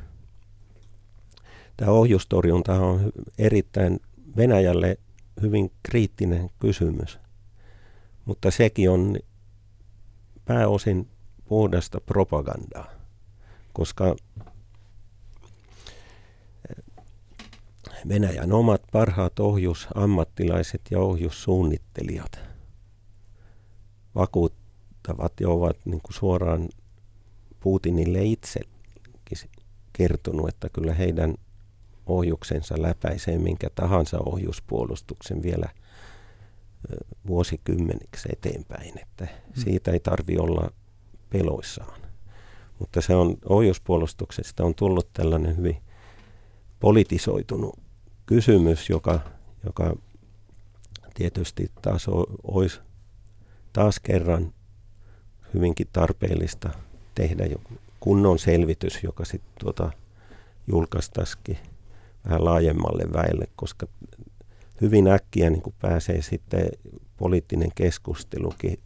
tämä ohjustorjunta on erittäin Venäjälle hyvin kriittinen kysymys, mutta sekin on pääosin puhdasta propagandaa, koska Venäjän omat parhaat ohjusammattilaiset ja ohjussuunnittelijat vakuuttavat ja ovat niin kuin suoraan Putinille itsellekin kertonut, että kyllä heidän ohjuksensa läpäisee minkä tahansa ohjuspuolustuksen vielä vuosikymmeniksi eteenpäin, että siitä ei tarvitse olla peloissaan. Mutta se on, ohjuspuolustuksesta on tullut tällainen hyvin politisoitunut kysymys, joka, joka tietysti taas o, olisi taas kerran hyvinkin tarpeellista tehdä kunnon selvitys, joka sitten tuota julkaistaisikin vähän laajemmalle väelle, koska hyvin äkkiä niin kun pääsee sitten poliittinen keskustelukin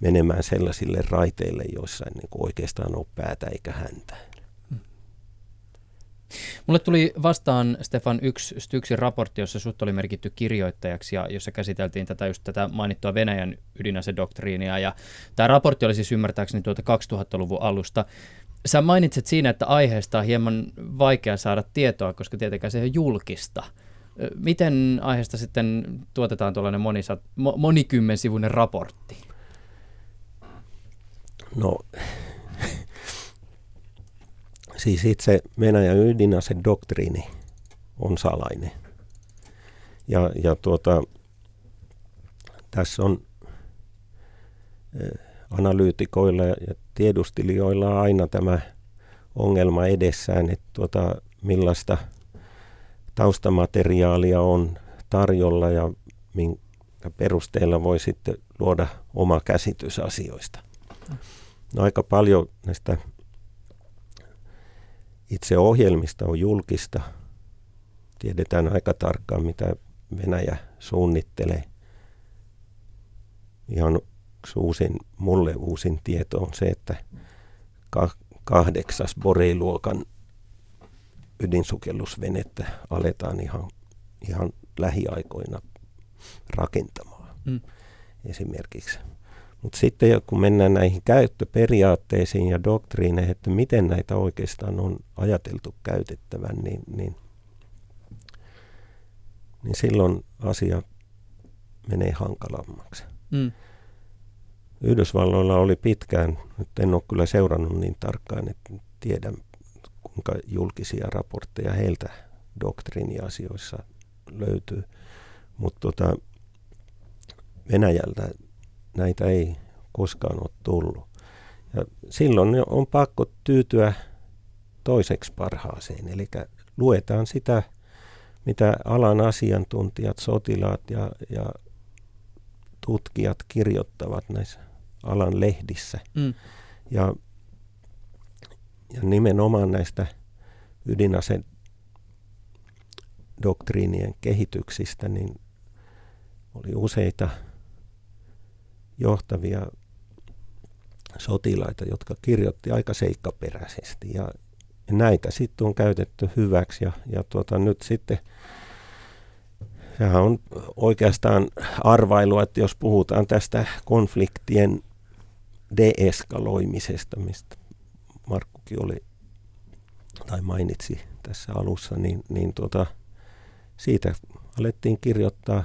menemään sellaisille raiteille, joissa ei niin kun oikeastaan ole päätä eikä häntä. Mulle tuli vastaan, Stefan, yksi STYXin raportti, jossa sut oli merkitty kirjoittajaksi ja jossa käsiteltiin tätä, just tätä mainittua Venäjän ydinasedoktriinia. Ja tämä raportti oli siis ymmärtääkseni tuolta kaksituhattaluvun alusta. Sä mainitset siinä, että aiheesta on hieman vaikea saada tietoa, koska tietenkään se ei ole julkista. Miten aiheesta sitten tuotetaan tuollainen monisat, monikymmensivuinen raportti? No... Siis itse Venäjän ydinasedoktriini on salainen. Ja, ja tuota, tässä on analyytikoilla ja tiedustelijoilla aina tämä ongelma edessään, että tuota, millaista taustamateriaalia on tarjolla ja minkä perusteella voi sitten luoda oma käsitys asioista. No, aika paljon näistä... Itse ohjelmista on julkista. Tiedetään aika tarkkaan, mitä Venäjä suunnittelee. Ihan uusin, mulle uusin tieto on se, että kahdeksas Borei-luokan ydinsukellusvenettä aletaan ihan, ihan lähiaikoina rakentamaan mm. esimerkiksi. Mutta sitten kun mennään näihin käyttöperiaatteisiin ja doktriineihin, että miten näitä oikeastaan on ajateltu käytettävän, niin, niin, niin silloin asia menee hankalammaksi. Mm. Yhdysvalloilla oli pitkään, nyt en ole kyllä seurannut niin tarkkaan, että tiedän kuinka julkisia raportteja heiltä doktriiniasioissa löytyy, mutta tota, Venäjältä näitä ei koskaan ole tullut. Ja silloin on pakko tyytyä toiseksi parhaaseen. Eli luetaan sitä, mitä alan asiantuntijat, sotilaat ja, ja tutkijat kirjoittavat näissä alan lehdissä. Mm. Ja, ja nimenomaan näistä ydinasedoktriinien kehityksistä niin oli useita johtavia sotilaita, jotka kirjoitti aika seikkaperäisesti, ja näitä sitten on käytetty hyväksi, ja, ja tuota, nyt sitten sehän on oikeastaan arvailua, että jos puhutaan tästä konfliktien deeskaloimisesta, mistä Markkukin oli tai mainitsi tässä alussa, niin, niin tuota, siitä alettiin kirjoittaa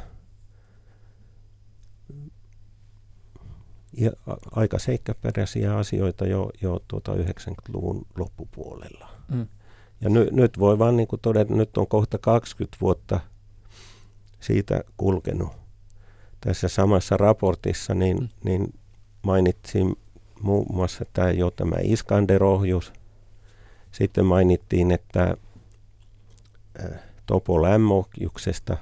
ja aika seikkaperäisiä asioita jo, jo tuota yhdeksänkymmentäluvun loppupuolella. Mm. Ja ny, nyt voi vaan niin kuin todeta, että nyt on kohta kaksikymmentä vuotta siitä kulkenut. Tässä samassa raportissa niin, mm. niin mainitsin muun muassa tämä, jo tämä Iskander-ohjus. Sitten mainittiin, että Topol M-ohjuksesta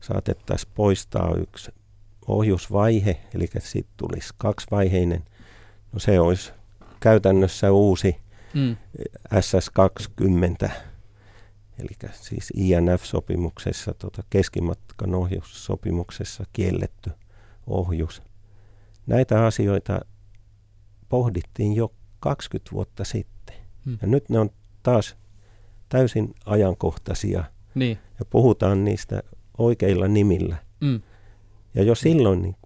saatettaisiin poistaa yksi ohjusvaihe, eli sitten tulisi kaksivaiheinen. No se olisi käytännössä uusi mm. äs äs kaksikymmentä, eli siis I N F-sopimuksessa, tota keskimatkan ohjussopimuksessa kielletty ohjus. Näitä asioita pohdittiin jo kaksikymmentä vuotta sitten. Hmm. Ja nyt ne on taas täysin ajankohtaisia niin. Ja puhutaan niistä oikeilla nimillä. Hmm. Ja jo silloin niin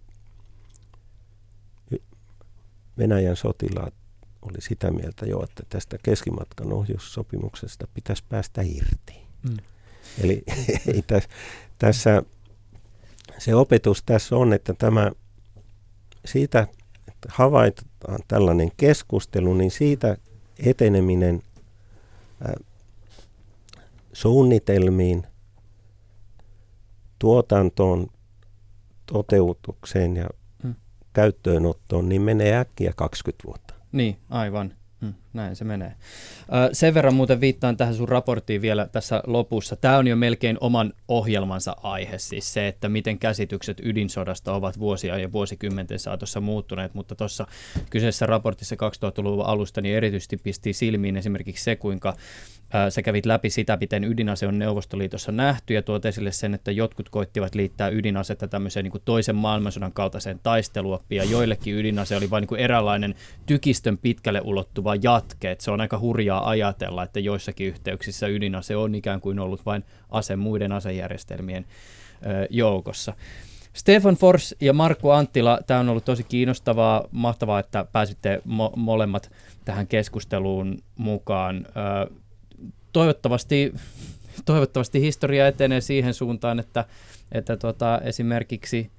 Venäjän sotilaat oli sitä mieltä jo, että tästä keskimatkan ohjussopimuksesta pitäisi päästä irti. Mm. Eli täs, tässä se opetus tässä on, että tämä siitä, että havaitaan tällainen keskustelu, niin siitä eteneminen äh, suunnitelmiin, tuotantoon, toteutukseen ja mm. käyttöönottoon, niin menee äkkiä kaksikymmentä vuotta. Niin, aivan. Näin se menee. Sen verran muuten viittaan tähän sun raporttiin vielä tässä lopussa. Tämä on jo melkein oman ohjelmansa aihe, siis se, että miten käsitykset ydinsodasta ovat vuosia ja vuosikymmenten saatossa muuttuneet, mutta tuossa kyseisessä raportissa kaksituhattaluvun alusta niin erityisesti pisti silmiin esimerkiksi se, kuinka sä kävit läpi sitä, miten ydinase on Neuvostoliitossa nähty ja tuot esille sen, että jotkut koittivat liittää ydinasetta tämmöiseen niin kuin toisen maailmansodan kaltaiseen taisteluoppiin ja joillekin ydinase oli vain niin kuin eräänlainen tykistön pitkälle ulottuva jatke. Että se on aika hurjaa ajatella, että joissakin yhteyksissä ydinase on ikään kuin ollut vain ase muiden asejärjestelmien joukossa. Stefan Forss ja Markku Anttila, tämä on ollut tosi kiinnostavaa, mahtavaa, että pääsitte mo- molemmat tähän keskusteluun mukaan. Toivottavasti, toivottavasti historia etenee siihen suuntaan, että, että tota, esimerkiksi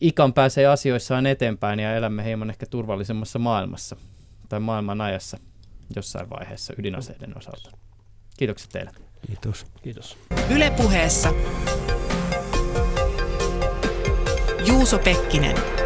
ICAN pääsee asioissaan eteenpäin ja elämme hieman ehkä turvallisemmassa maailmassa tai maailman ajassa jossain vaiheessa ydinaseiden osalta. Kiitokset teille. Kiitos. Kiitos. Yle Puheessa Juuso Pekkinen.